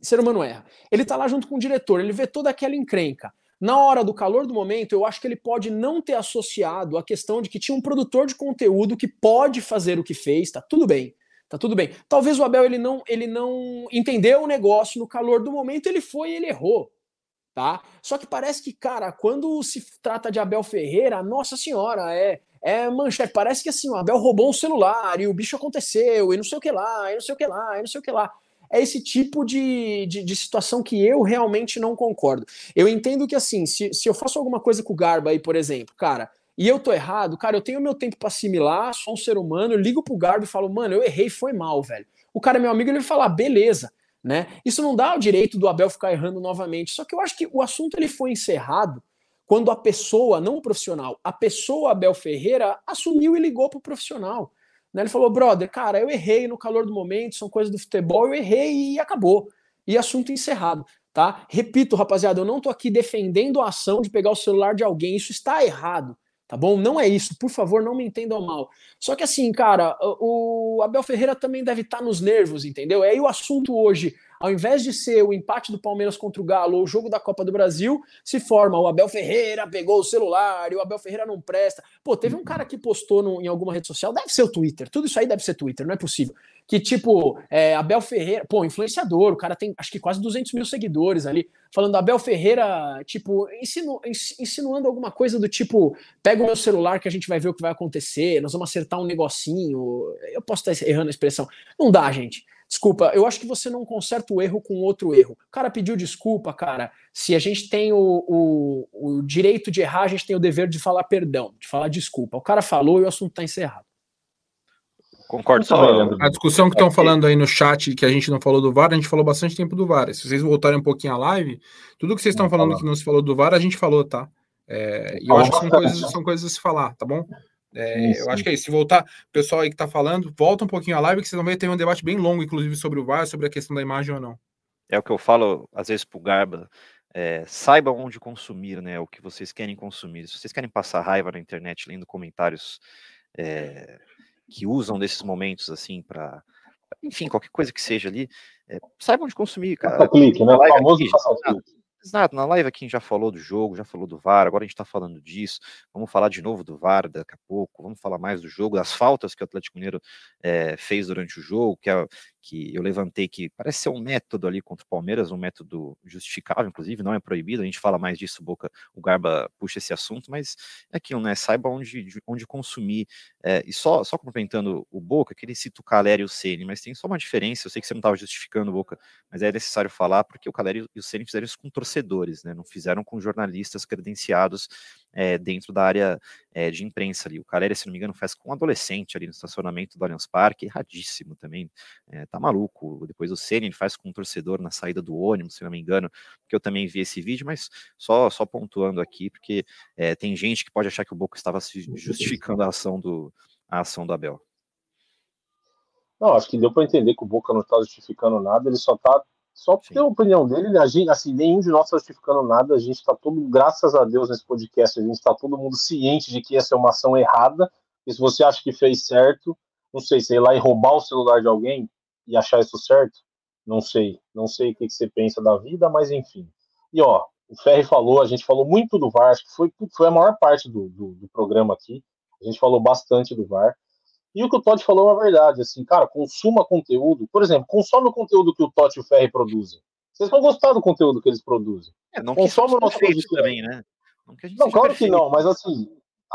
O ser humano erra. Ele está lá junto com o diretor, ele vê toda aquela encrenca. Na hora do calor do momento, eu acho que ele pode não ter associado a questão de que tinha um produtor de conteúdo que pode fazer o que fez, tá tudo bem. Tá tudo bem. Talvez o Abel ele não, ele não entendeu o negócio no calor do momento, ele foi e ele errou. Tá? Só que parece que, cara, quando se trata de Abel Ferreira, nossa senhora, é, é manchete, parece que assim, o Abel roubou um celular e o bicho aconteceu, e não sei o que lá, e não sei o que lá, e não sei o que lá. É esse tipo de, de, de situação que eu realmente não concordo. Eu entendo que assim, se, se eu faço alguma coisa com o Garba aí, por exemplo, cara, e eu tô errado, cara, eu tenho meu tempo pra assimilar, sou um ser humano, eu ligo pro Garba e falo, mano, eu errei, foi mal, velho. O cara é meu amigo, ele vai falar, beleza. Né? Isso não dá o direito do Abel ficar errando novamente, só que eu acho que o assunto ele foi encerrado quando a pessoa, não o profissional, a pessoa Abel Ferreira assumiu e ligou pro profissional, Né? Ele falou, brother, cara, eu errei no calor do momento, são coisas do futebol, eu errei e acabou. E assunto encerrado, tá? Repito, rapaziada, eu não tô aqui defendendo a ação de pegar o celular de alguém, isso está errado, tá bom? Não é isso, por favor, não me entendam mal. Só que assim, cara, o Abel Ferreira também deve estar nos nervos, entendeu? E aí o assunto hoje, ao invés de ser o empate do Palmeiras contra o Galo ou o jogo da Copa do Brasil, se forma, o Abel Ferreira pegou o celular e o Abel Ferreira não presta. Pô, teve um cara que postou no, em alguma rede social, deve ser o Twitter, tudo isso aí deve ser Twitter, não é possível. Que tipo, é, Abel Ferreira, pô, influenciador, o cara tem acho que quase duzentos mil seguidores ali, falando Abel Ferreira, tipo, insinu, insinuando alguma coisa do tipo, pega o meu celular que a gente vai ver o que vai acontecer, nós vamos acertar um negocinho, eu posso estar errando a expressão. Não dá, gente. Desculpa, eu acho que você não conserta o erro com outro erro. O cara pediu desculpa, cara. Se a gente tem o, o, o direito de errar, a gente tem o dever de falar perdão, de falar desculpa. O cara falou e o assunto está encerrado. Concordo. Só a discussão que estão falando aí no chat, que a gente não falou do V A R, a gente falou bastante tempo do V A R. Se vocês voltarem um pouquinho à live, tudo que vocês estão falando que não se falou do V A R, a gente falou, tá? É, e eu acho que são coisas, são coisas a se falar, tá bom? É, isso, eu acho que é isso. Se voltar, o pessoal aí que tá falando, volta um pouquinho a live, que vocês vão ver, tem um debate bem longo, inclusive, sobre o V A R, sobre a questão da imagem ou não. É o que eu falo, às vezes, pro Garba, é, saiba onde consumir, né, o que vocês querem consumir. Se vocês querem passar raiva na internet, lendo comentários é, que usam desses momentos, assim, pra... Enfim, qualquer coisa que seja ali, é, saiba onde consumir, cara. Passa clique, né? O famoso passa clique. Exato, na live aqui a gente já falou do jogo, já falou do V A R, agora a gente tá falando disso, vamos falar de novo do V A R daqui a pouco, vamos falar mais do jogo, das faltas que o Atlético Mineiro é, fez durante o jogo, que, a, que eu levantei que parece ser um método ali contra o Palmeiras, um método justificável, inclusive, não é proibido, a gente fala mais disso, Boca, o Garba puxa esse assunto, mas é aquilo, né, saiba onde, onde consumir, é, e só, só complementando o Boca, que ele cita o Caleri e o Ceni, mas tem só uma diferença, eu sei que você não tava justificando, Boca, mas é necessário falar, porque o Caleri e o Ceni fizeram isso com torcedores, torcedores, né? Não fizeram com jornalistas credenciados é, dentro da área é, de imprensa ali. O Caleri, se não me engano, faz com um adolescente ali no estacionamento do Allianz Parque, erradíssimo também, é, tá maluco. Depois o Ceni faz com um torcedor na saída do ônibus, se não me engano, porque eu também vi esse vídeo, mas só, só pontuando aqui, porque é, tem gente que pode achar que o Boca estava se justificando a ação do, a ação do Abel. Não, acho que deu para entender que o Boca não está justificando nada, ele só está Só ter a opinião dele, a gente, assim, nenhum de nós está justificando nada, a gente está todo, graças a Deus nesse podcast, a gente está todo mundo ciente de que essa é uma ação errada, e se você acha que fez certo, não sei, sei lá, e roubar o celular de alguém e achar isso certo, não sei, não sei o que, que você pensa da vida, mas enfim. E ó, o Ferri falou, a gente falou muito do V A R, acho que foi, foi a maior parte do, do, do programa aqui, a gente falou bastante do V A R. E o que o Toth falou é uma verdade, assim, cara, consuma conteúdo, por exemplo, consome o conteúdo que o Toth e o Ferri produzem. Vocês vão gostar do conteúdo que eles produzem. É, não consome o nosso conteúdo também, né? Não, que a gente não claro perfeito. Que não, mas assim,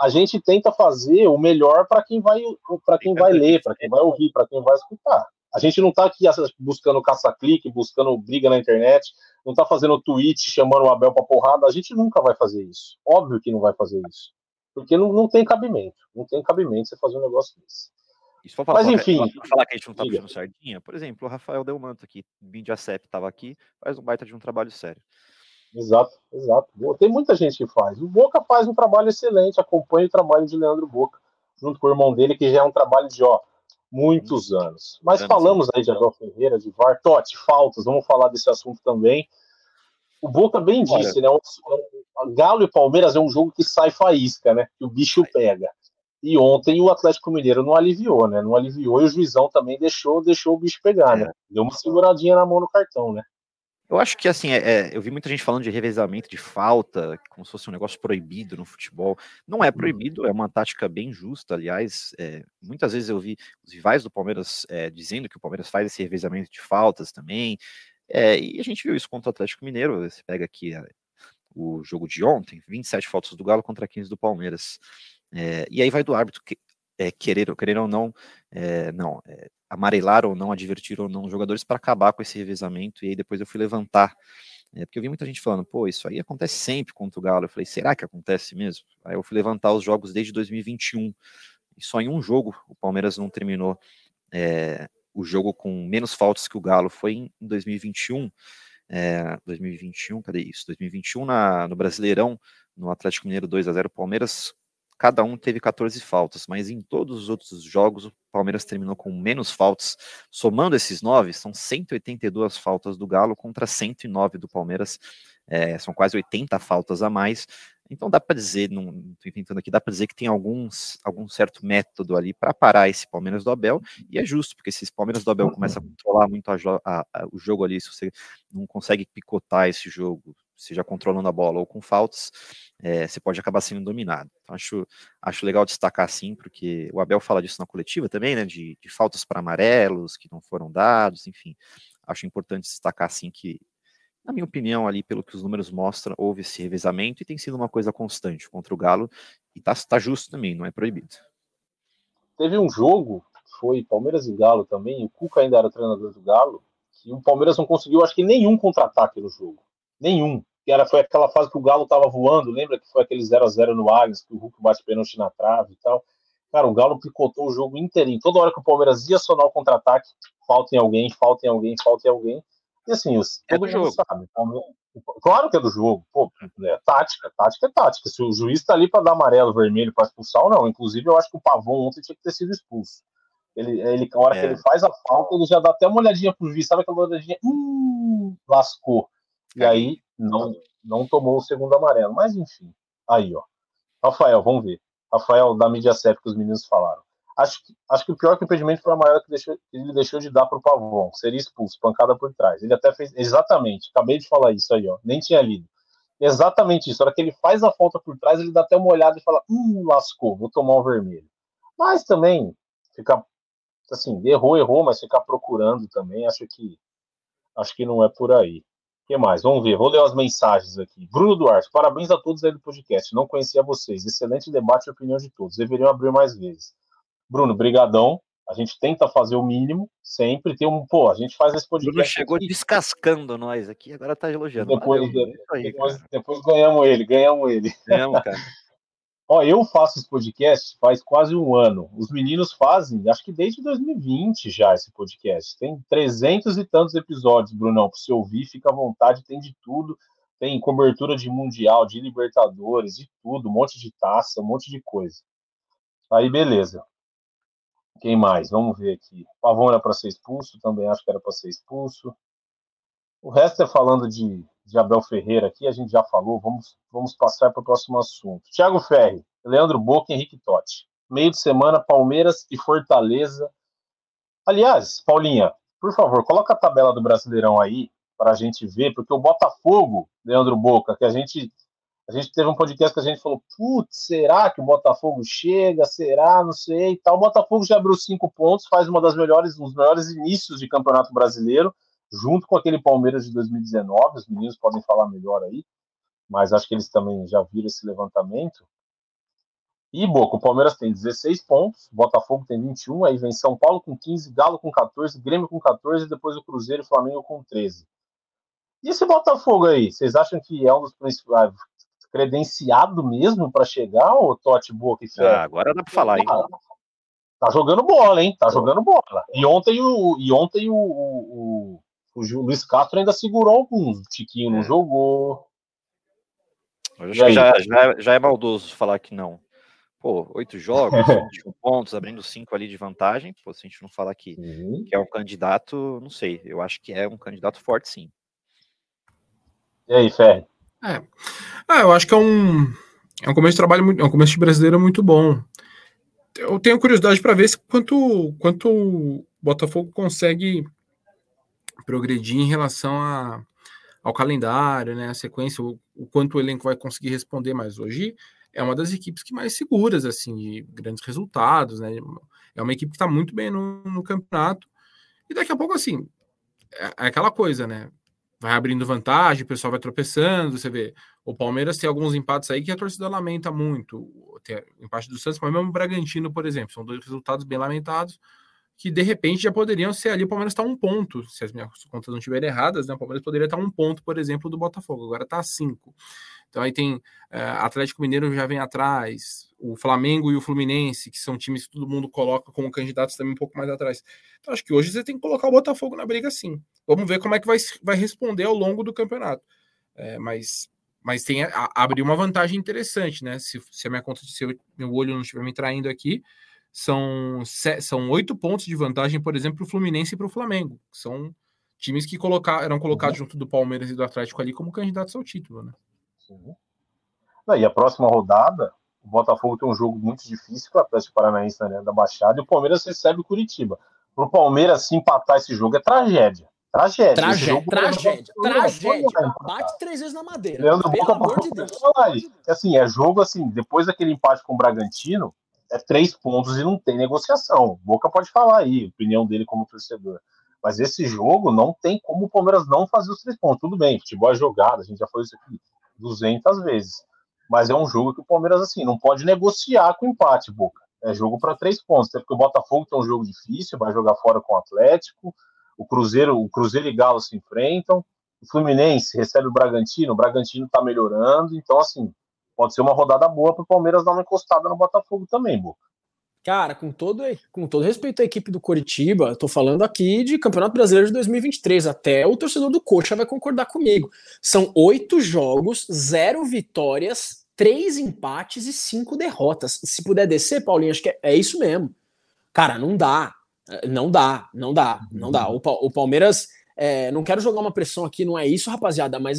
a gente tenta fazer o melhor para quem vai, para quem vai ler, para quem vai ouvir, para quem vai escutar. A gente não tá aqui buscando caça-clique, buscando briga na internet, não tá fazendo tweet, chamando o Abel pra porrada, a gente nunca vai fazer isso. Óbvio que não vai fazer isso. Porque não, não tem cabimento, não tem cabimento você fazer um negócio desse. Isso foi falar, mas enfim, pra falar que a gente não tá puxando sardinha, por exemplo, o Rafael Delmanto aqui, Mídia C E P estava aqui, faz um baita de um trabalho sério. Exato, exato. Boa. Tem muita gente que faz. O Boca faz um trabalho excelente, acompanha o trabalho de Leandro Boca, junto com o irmão dele, que já é um trabalho de ó, muitos hum, anos. Mas anos, falamos sim. Aí de Abel Ferreira, de V A R, Toth, faltas, vamos falar desse assunto também. O Boca bem disse, né? O Galo e Palmeiras é um jogo que sai faísca, né? Que o bicho pega. E ontem o Atlético Mineiro não aliviou, né? Não aliviou e o juizão também deixou, deixou o bicho pegar, né? Deu uma seguradinha na mão no cartão, né? Eu acho que, assim, é, é, eu vi muita gente falando de revezamento, de falta, como se fosse um negócio proibido no futebol. Não é proibido, é uma tática bem justa, aliás, é, muitas vezes eu vi os rivais do Palmeiras é, dizendo que o Palmeiras faz esse revezamento de faltas também. É, e a gente viu isso contra o Atlético Mineiro, você pega aqui a, o jogo de ontem, vinte e sete faltas do Galo contra quinze do Palmeiras, é, e aí vai do árbitro que, é, querer, querer ou não, é, não é, amarelar ou não, advertir ou não os jogadores para acabar com esse revezamento, e aí depois eu fui levantar, é, porque eu vi muita gente falando, pô, isso aí acontece sempre contra o Galo, eu falei, será que acontece mesmo? Aí eu fui levantar os jogos desde dois mil e vinte e um, e só em um jogo o Palmeiras não terminou, é, o jogo com menos faltas que o Galo foi em dois mil e vinte e um, é, dois mil e vinte e um, cadê isso? dois mil e vinte e um na, no Brasileirão, no Atlético Mineiro dois a zero Palmeiras, cada um teve quatorze faltas, mas em todos os outros jogos o Palmeiras terminou com menos faltas. Somando esses nove, são cento e oitenta e duas faltas do Galo contra cento e nove do Palmeiras, é, são quase oitenta faltas a mais. Então dá para dizer, não estou tentando aqui, dá para dizer que tem alguns, algum certo método ali para parar esse Palmeiras do Abel, e é justo, porque se esse Palmeiras do Abel começa a controlar muito a jo a, a, o jogo ali, se você não consegue picotar esse jogo, seja controlando a bola ou com faltas, é, você pode acabar sendo dominado. Então, acho, acho legal destacar assim, porque o Abel fala disso na coletiva também, né, de, de faltas para amarelos que não foram dados, enfim, acho importante destacar assim que, na minha opinião, ali, pelo que os números mostram, houve esse revezamento e tem sido uma coisa constante contra o Galo, e tá, tá justo também, não é proibido. Teve um jogo, foi Palmeiras e Galo também, o Cuca ainda era treinador do Galo, que o Palmeiras não conseguiu, acho que nenhum contra-ataque no jogo, nenhum, que era, foi aquela fase que o Galo tava voando, lembra que foi aquele zero a zero no Allianz, que o Hulk bate pênalti na trave e tal. Cara, o Galo picotou o jogo inteirinho, toda hora que o Palmeiras ia sonar o contra-ataque, falta em alguém, falta em alguém, falta em alguém. E assim, os, é do jogo. Sabe, claro que é do jogo. Pô, né, tática, tática é tática. Se o juiz tá ali para dar amarelo, vermelho, para expulsar ou não. Inclusive, eu acho que o Pavon ontem tinha que ter sido expulso. Ele, ele, a hora é. que ele faz a falta, ele já dá até uma olhadinha pro juiz, sabe aquela olhadinha? Hum, lascou. E aí, não, não tomou o segundo amarelo. Mas, enfim. Aí, ó. Rafael, vamos ver. Rafael, da Mídia C E P, que os meninos falaram. Acho que, acho que o pior que o impedimento foi a maior que deixou, ele deixou de dar para o Pavon. Seria expulso, pancada por trás. Ele até fez... Exatamente. Acabei de falar isso aí, ó. Nem tinha lido. Exatamente isso. A hora que ele faz a falta por trás, ele dá até uma olhada e fala, hum, lascou, vou tomar o vermelho. Mas também, ficar... Assim, errou, errou, mas ficar procurando também, acho que... Acho que não é por aí. O que mais? Vamos ver. Vou ler as mensagens aqui. Bruno Duarte, parabéns a todos aí do podcast. Não conhecia vocês. Excelente debate e opinião de todos. Deveriam abrir mais vezes. Bruno, brigadão. A gente tenta fazer o mínimo, sempre tem um... Pô, a gente faz esse podcast... Bruno chegou aqui descascando nós aqui, agora tá elogiando. Depois, Valeu, depois, depois, depois ganhamos ele, ganhamos ele. Ganhamos, cara. Ó, eu faço esse podcast faz quase um ano. Os meninos fazem, acho que desde dois mil e vinte já, esse podcast. Tem trezentos e tantos episódios, Brunão, para você ouvir, fica à vontade, tem de tudo. Tem cobertura de Mundial, de Libertadores, de tudo, um monte de taça, um monte de coisa. Aí, beleza. Quem mais? Vamos ver aqui. Pavão era para ser expulso, também acho que era para ser expulso. O resto é falando de, de Abel Ferreira aqui, a gente já falou, vamos, vamos passar para o próximo assunto. Thiago Ferri, Leandro Boca e Henrique Toth. Meio de semana, Palmeiras e Fortaleza. Aliás, Paulinha, por favor, coloca a tabela do Brasileirão aí para a gente ver, porque o Botafogo, Leandro Boca, que a gente... A gente teve um podcast que a gente falou, putz, será que o Botafogo chega? Será? Não sei e tal. O Botafogo já abriu cinco pontos, faz uma das melhores, um dos melhores inícios de Campeonato Brasileiro, junto com aquele Palmeiras de dois mil e dezenove, os meninos podem falar melhor aí, mas acho que eles também já viram esse levantamento. E, Boca, o Palmeiras tem dezesseis pontos, o Botafogo tem vinte e um, aí vem São Paulo com quinze, Galo com quatorze, Grêmio com quatorze, depois o Cruzeiro e o Flamengo com treze. E esse Botafogo aí? Vocês acham que é um dos principais... credenciado mesmo para chegar, o Totti, Boca e Ferreira? Ah, agora dá para falar, hein? Tá jogando bola, hein? Tá jogando bola. E ontem o, e ontem o, o, o, o Luiz Castro ainda segurou alguns. O Tiquinho não jogou. Eu acho que já, já, já é maldoso falar que não. Pô, oito jogos, vinte e um pontos, abrindo cinco ali de vantagem. Pô, se a gente não falar que, uhum. que é um candidato, não sei. Eu acho que é um candidato forte, sim. E aí, Ferri? É, ah, eu acho que é um, é um começo de trabalho, muito, é um começo de brasileiro muito bom. Eu tenho curiosidade para ver se quanto, quanto o Botafogo consegue progredir em relação a, ao calendário, né, a sequência, o, o quanto o elenco vai conseguir responder, mas hoje é uma das equipes que mais seguras, assim, de grandes resultados, né, é uma equipe que está muito bem no, no campeonato, e daqui a pouco, assim, é, é aquela coisa, né, vai abrindo vantagem, o pessoal vai tropeçando, você vê, o Palmeiras tem alguns empates aí que a torcida lamenta muito, tem o empate do Santos, mas mesmo o Bragantino, por exemplo, são dois resultados bem lamentados, que de repente já poderiam ser ali, o Palmeiras está a um ponto, se as minhas contas não estiverem erradas, né, o Palmeiras poderia estar a um ponto, por exemplo, do Botafogo, agora está a cinco, então aí tem uh, Atlético Mineiro já vem atrás, o Flamengo e o Fluminense, que são times que todo mundo coloca como candidatos também um pouco mais atrás, então acho que hoje você tem que colocar o Botafogo na briga sim. Vamos ver como é que vai, vai responder ao longo do campeonato. É, mas Mas tem a, abriu uma vantagem interessante, né? Se, se a minha conta, se eu, meu olho não estiver me traindo aqui, são são oito pontos de vantagem, por exemplo, para o Fluminense e para o Flamengo. São times que colocar, eram colocados junto do Palmeiras e do Atlético ali como candidatos ao título, né? Sim. E a próxima rodada, o Botafogo tem um jogo muito difícil com o Atlético Paranaense na Arena da Baixada e o Palmeiras recebe o Curitiba. Para o Palmeiras, se empatar esse jogo é tragédia. Tragédia. Tragédia. Tragédia. Não... tragédia. Bate três vezes na madeira. Leandro Boca, amor de Deus. Assim, é jogo assim, depois daquele empate com o Bragantino, é três pontos e não tem negociação. Boca pode falar aí, opinião dele como torcedor. Mas esse jogo não tem como o Palmeiras não fazer os três pontos. Tudo bem, futebol é jogada, a gente já falou isso aqui duzentas vezes. Mas é um jogo que o Palmeiras, assim, não pode negociar com empate, Boca. É jogo para três pontos. Até porque o Botafogo tem um jogo difícil, vai jogar fora com o Atlético. O Cruzeiro, o Cruzeiro e Galo se enfrentam, o Fluminense recebe o Bragantino, o Bragantino tá melhorando, então assim, pode ser uma rodada boa pro Palmeiras dar uma encostada no Botafogo também, Boca. Cara, com todo, com todo respeito à equipe do Coritiba, eu tô falando aqui de Campeonato Brasileiro de dois mil e vinte e três, até o torcedor do Coxa vai concordar comigo. São oito jogos, zero vitórias, três empates e cinco derrotas. Se puder descer, Paulinho, acho que é, é isso mesmo. Cara, não dá. Não dá, não dá, não dá. O, pa- o Palmeiras, é, não quero jogar uma pressão aqui, não é isso, rapaziada, mas,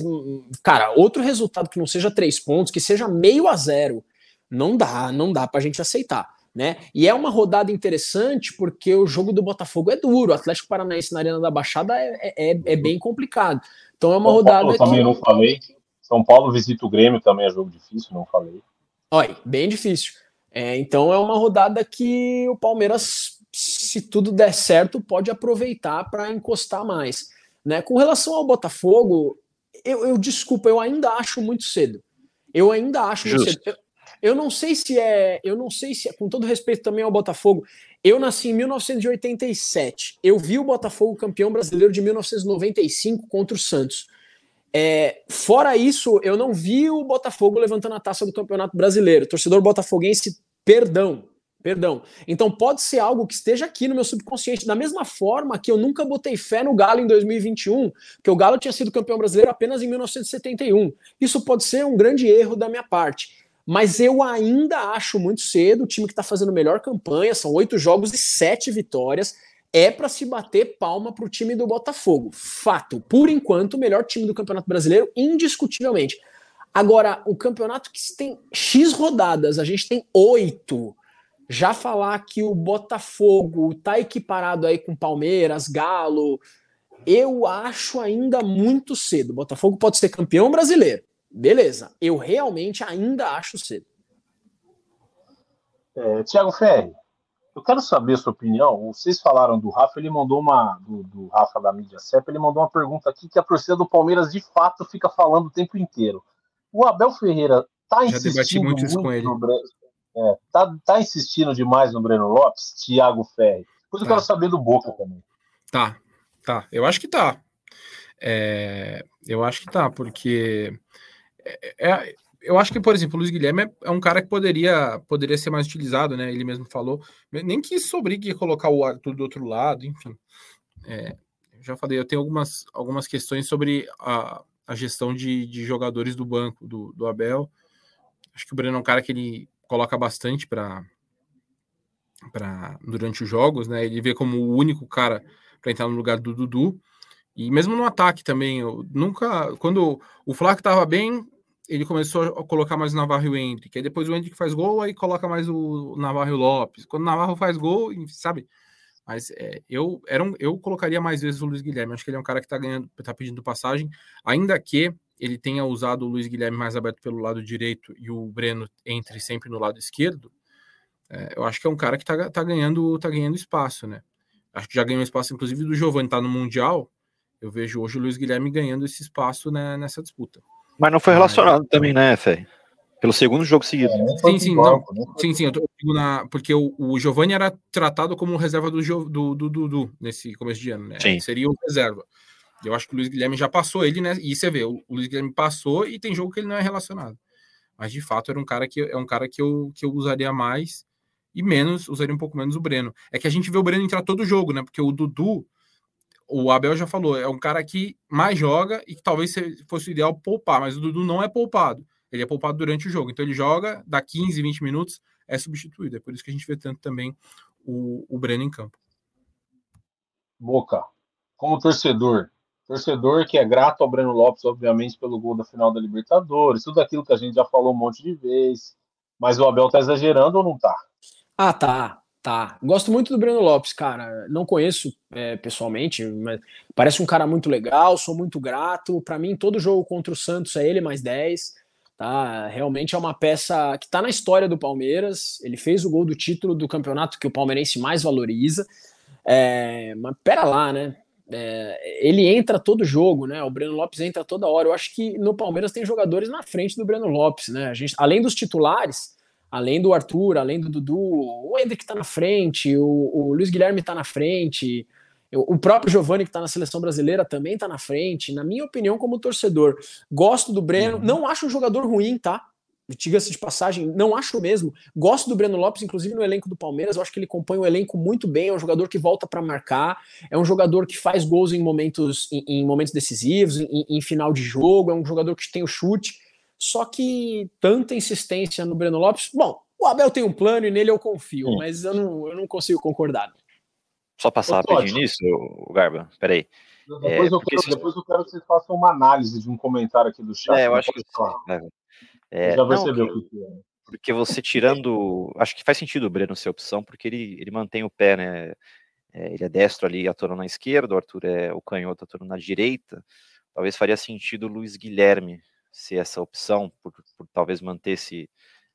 cara, outro resultado que não seja três pontos, que seja meio a zero, não dá, não dá pra gente aceitar, né? E é uma rodada interessante porque o jogo do Botafogo é duro, o Atlético Paranaense na Arena da Baixada é, é, é bem complicado. Então é uma São rodada... Paulo, também que... não falei. São Paulo visita o Grêmio, também é jogo difícil, não falei. Olha, bem difícil. É, então é uma rodada que o Palmeiras... se tudo der certo, pode aproveitar para encostar mais, né? Com relação ao Botafogo, eu, eu desculpa, eu ainda acho muito cedo. Eu ainda acho Justo. muito cedo. Eu, eu não sei se é, eu não sei se é, com todo respeito também ao Botafogo, eu nasci em mil novecentos e oitenta e sete, eu vi o Botafogo campeão brasileiro de mil novecentos e noventa e cinco contra o Santos. É, fora isso, eu não vi o Botafogo levantando a taça do Campeonato Brasileiro. Torcedor botafoguense, perdão. Perdão. Então pode ser algo que esteja aqui no meu subconsciente, da mesma forma que eu nunca botei fé no Galo em dois mil e vinte e um, porque o Galo tinha sido campeão brasileiro apenas em mil novecentos e setenta e um. Isso pode ser um grande erro da minha parte, mas eu ainda acho muito cedo. O time que está fazendo melhor campanha, são oito jogos e sete vitórias, é para se bater palma para o time do Botafogo. Fato. Por enquanto, o melhor time do Campeonato Brasileiro, indiscutivelmente. Agora, o campeonato que tem X rodadas, a gente tem oito. Já falar que o Botafogo tá equiparado aí com Palmeiras, Galo, eu acho ainda muito cedo. O Botafogo pode ser campeão brasileiro. Beleza, eu realmente ainda acho cedo. É, Thiago Ferri, eu quero saber a sua opinião. Vocês falaram do Rafa, ele mandou uma... Do, do Rafa da Mídia C E P, ele mandou uma pergunta aqui que a torcida do Palmeiras de fato fica falando o tempo inteiro. O Abel Ferreira tá Já insistindo muito, muito com ele. No Brasil. É, tá, tá insistindo demais no Breno Lopes, Thiago Ferri. Depois eu tá. quero saber do Boca também. Tá, tá. Eu acho que tá. É, eu acho que tá, porque é, é, eu acho que, por exemplo, o Luiz Guilherme é, é um cara que poderia, poderia ser mais utilizado, né? Ele mesmo falou. Nem que isso obrigue a colocar o Arthur do outro lado, enfim. É, eu já falei, eu tenho algumas, algumas questões sobre a, a gestão de, de jogadores do banco, do, do Abel. Acho que o Breno é um cara que ele coloca bastante para durante os jogos, né? Ele vê como o único cara para entrar no lugar do Dudu. E mesmo no ataque também, eu nunca... Quando o Flaco estava bem, ele começou a colocar mais o Navarro e o Endrick. Aí depois o Endrick faz gol, aí coloca mais o Navarro e o Lopes. Quando o Navarro faz gol, sabe? Mas é, eu, era um, eu colocaria mais vezes o Luiz Guilherme. Acho que ele é um cara que está ganhando, tá pedindo passagem, ainda que ele tenha usado o Luiz Guilherme mais aberto pelo lado direito e o Breno entre sempre no lado esquerdo. É, eu acho que é um cara que tá, tá, ganhando, tá ganhando espaço, né? Acho que já ganhou espaço, inclusive, do Giovani, tá no Mundial. Eu vejo hoje o Luiz Guilherme ganhando esse espaço, né, nessa disputa. Mas não foi relacionado é, também, né, Fé? Pelo segundo jogo seguido. É, sim, sim, não, sim, sim, eu tô na, porque o, o Giovani era tratado como reserva do Dudu do, do, do, nesse começo de ano, né? Sim. Seria o reserva. Eu acho que o Luiz Guilherme já passou ele, né? E você vê, o Luiz Guilherme passou e tem jogo que ele não é relacionado. Mas, de fato, era um cara que, é um cara que, eu, que eu usaria mais e menos, usaria um pouco menos o Breno. É que a gente vê o Breno entrar todo jogo, né? Porque o Dudu, o Abel já falou, é um cara que mais joga e que talvez fosse o ideal poupar, mas o Dudu não é poupado. Ele é poupado durante o jogo. Então ele joga, dá quinze, vinte minutos, é substituído. É por isso que a gente vê tanto também o, o Breno em campo. Boca, como torcedor, torcedor que é grato ao Breno Lopes, obviamente, pelo gol da final da Libertadores, tudo aquilo que a gente já falou um monte de vezes, mas o Abel tá exagerando ou não tá? Ah, tá, tá. Gosto muito do Breno Lopes, cara. Não conheço é, pessoalmente, mas parece um cara muito legal, sou muito grato. Pra mim, todo jogo contra o Santos é ele mais dez, tá? Realmente é uma peça que tá na história do Palmeiras. Ele fez o gol do título do campeonato que o palmeirense mais valoriza. É, mas pera lá, né? É, ele entra todo jogo, né? O Breno Lopes entra toda hora. Eu acho que no Palmeiras tem jogadores na frente do Breno Lopes, né? A gente, além dos titulares, além do Arthur, além do Dudu, o Endrick tá na frente, o, o Luiz Guilherme tá na frente, o próprio Giovani, que tá na seleção brasileira, também tá na frente. Na minha opinião, como torcedor, gosto do Breno, não acho um jogador ruim, tá? Diga-se de passagem, não acho mesmo. Gosto do Breno Lopes, inclusive no elenco do Palmeiras, eu acho que ele compõe o elenco muito bem, é um jogador que volta para marcar, é um jogador que faz gols em momentos, em, em momentos decisivos, em, em final de jogo, é um jogador que tem o chute, só que tanta insistência no Breno Lopes, bom, o Abel tem um plano e nele eu confio, Sim. mas eu não, eu não consigo concordar. Só passar rapidinho nisso, Garba, peraí. Depois, é, eu quero, se... depois eu quero que vocês façam uma análise de um comentário aqui do chat. É, eu acho que sim. É, já percebeu o que é. Porque você tirando... Acho que faz sentido o Breno ser opção, porque ele, ele mantém o pé, né? É, ele é destro ali, atorando na esquerda, o Arthur é o canhoto, atorando na direita. Talvez faria sentido o Luiz Guilherme ser essa opção, por, por talvez manter esse,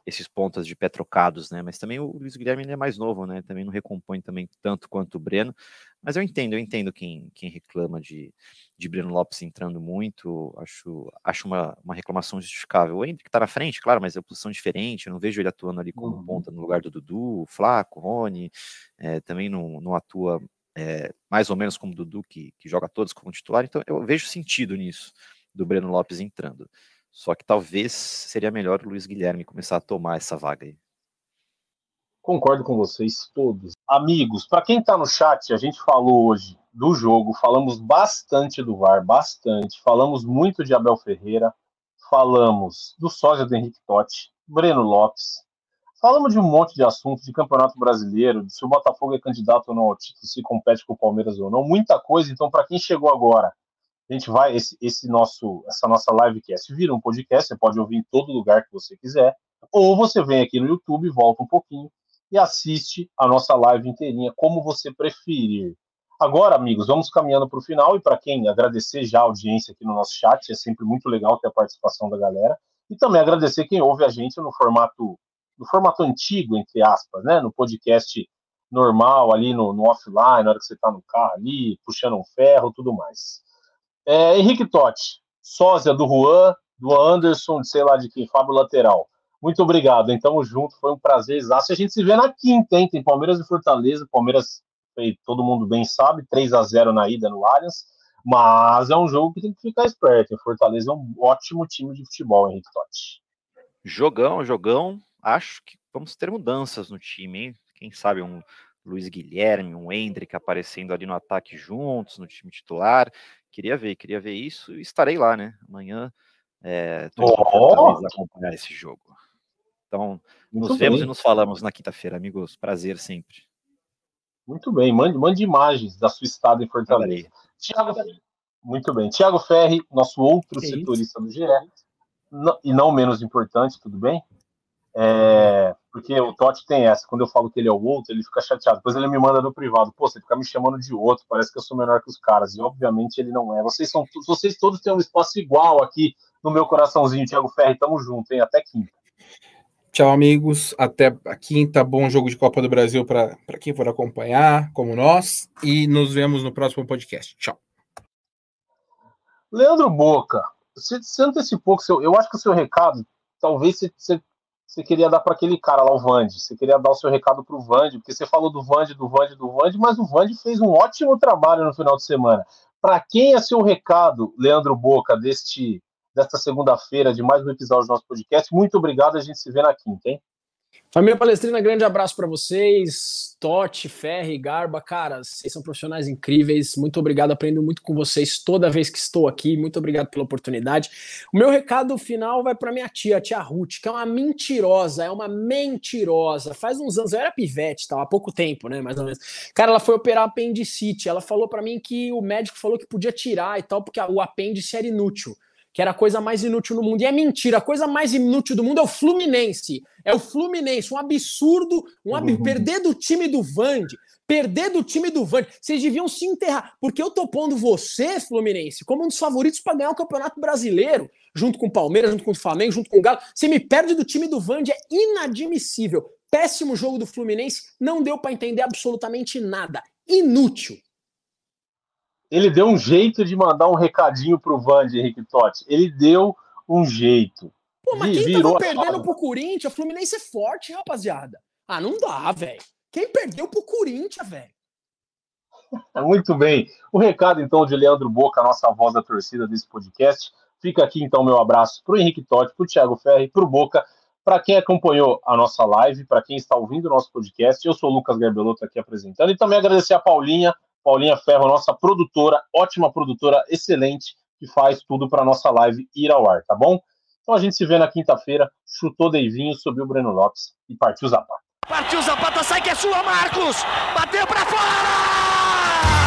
esses pontas de pé trocados, né? Mas também o Luiz Guilherme ele é mais novo, né? Também não recompõe também tanto quanto o Breno. Mas eu entendo, eu entendo quem, quem reclama de... de Breno Lopes entrando muito, acho, acho uma, uma reclamação justificável. O Henrique que tá na frente, claro, mas é uma posição diferente, eu não vejo ele atuando ali como uhum. ponta no lugar do Dudu, Flaco, Rony, é, também não, não atua é, mais ou menos como o Dudu, que, que joga todos como titular, então eu vejo sentido nisso, do Breno Lopes entrando. Só que talvez seria melhor o Luiz Guilherme começar a tomar essa vaga aí. Concordo com vocês todos. Amigos, para quem tá no chat, a gente falou hoje do jogo, falamos bastante do V A R, bastante, falamos muito de Abel Ferreira, falamos do sósia do Henrique Toth, Breno Lopes, falamos de um monte de assuntos, de Campeonato Brasileiro, de se o Botafogo é candidato ou não ao título, se compete com o Palmeiras ou não, muita coisa. Então, para quem chegou agora, a gente vai, esse, esse nosso, essa nossa livecast vira um podcast, você pode ouvir em todo lugar que você quiser, ou você vem aqui no YouTube, volta um pouquinho e assiste a nossa live inteirinha, como você preferir. Agora, amigos, vamos caminhando para o final, e para quem agradecer já a audiência aqui no nosso chat, é sempre muito legal ter a participação da galera, e também agradecer quem ouve a gente no formato, no formato antigo, entre aspas, né? No podcast normal, ali no, no offline, na hora que você está no carro ali, puxando um ferro, tudo mais. É, Henrique Toth, sósia do Juan, do Anderson, de sei lá de quem, Fábio Lateral. Muito obrigado, hein? Tamo junto, foi um prazer exato. A gente se vê na quinta, hein? Tem Palmeiras e Fortaleza, Palmeiras... todo mundo bem sabe, três a zero na ida no Allianz, mas é um jogo que tem que ficar esperto, o Fortaleza é um ótimo time de futebol, Henrique Toth. Jogão, jogão, acho que vamos ter mudanças no time, hein? Quem sabe um Luiz Guilherme, um Endrick aparecendo ali no ataque juntos, no time titular, queria ver, queria ver isso, e estarei lá, né, amanhã, é, tô oh! Fortaleza acompanhar esse jogo. Então, Muito nos bem. vemos e nos falamos na quinta-feira, amigos, prazer sempre. Muito bem, mande, mande imagens da sua estada em Fortaleza. Thiago, muito bem. Thiago Ferri, nosso outro que setorista isso? do G E, não, e não menos importante, tudo bem? É, porque o Totti tem essa, quando eu falo que ele é o outro, ele fica chateado. Depois ele me manda no privado, pô, você fica me chamando de outro, parece que eu sou menor que os caras, e obviamente ele não é. Vocês, são, vocês todos têm um espaço igual aqui no meu coraçãozinho, Thiago Ferri, tamo junto, hein? Até quinta. Tchau, amigos. Até a quinta. Bom jogo de Copa do Brasil para quem for acompanhar, como nós. E nos vemos no próximo podcast. Tchau. Leandro Boca, você, você antecipou que seu, eu acho que o seu recado, talvez você, você, você queria dar para aquele cara lá, o Vande. Você queria dar o seu recado para o Vande, porque você falou do Vande, do Vande, do Vande, mas o Vande fez um ótimo trabalho no final de semana. Para quem é seu recado, Leandro Boca, deste... desta segunda-feira, de mais um episódio do nosso podcast. Muito obrigado, a gente se vê na quinta, hein? Família Palestrina, grande abraço para vocês, Toth, Ferri, Garba, cara, vocês são profissionais incríveis, muito obrigado, aprendo muito com vocês toda vez que estou aqui, muito obrigado pela oportunidade. O meu recado final vai para minha tia, a tia Ruth, que é uma mentirosa, é uma mentirosa, faz uns anos, eu era pivete, tal, há pouco tempo, né, mais ou menos, cara, ela foi operar apendicite, ela falou para mim que o médico falou que podia tirar e tal, porque o apêndice era inútil, que era a coisa mais inútil do mundo. E é mentira, a coisa mais inútil do mundo é o Fluminense. É o Fluminense, um absurdo, um ab... uhum. perder do time do Vande, perder do time do Vande. Vocês deviam se enterrar, porque eu tô pondo você, Fluminense, como um dos favoritos para ganhar o Campeonato Brasileiro, junto com o Palmeiras, junto com o Flamengo, junto com o Galo. Você me perde do time do Vande, é inadmissível. Péssimo jogo do Fluminense, não deu para entender absolutamente nada. Inútil. Ele deu um jeito de mandar um recadinho pro Vande, Henrique Toth. Ele deu um jeito. Pô, mas quem tava perdendo pro Corinthians, o Fluminense é forte, hein, rapaziada? Ah, não dá, velho. Quem perdeu pro Corinthians, velho? Muito bem. O recado, então, de Leandro Boca, a nossa voz da torcida desse podcast. Fica aqui, então, meu abraço pro Henrique Toth, pro Thiago Ferri, pro Boca, para quem acompanhou a nossa live, para quem está ouvindo o nosso podcast. Eu sou o Lucas Garbelotto aqui apresentando e também agradecer a Paulinha, Paulinha Ferro, nossa produtora, ótima produtora, excelente, que faz tudo para nossa live ir ao ar, tá bom? Então a gente se vê na quinta-feira, chutou Deivinho, subiu o Breno Lopes e partiu Zapata. Partiu Zapata, sai que é sua, Marcos! Bateu para fora!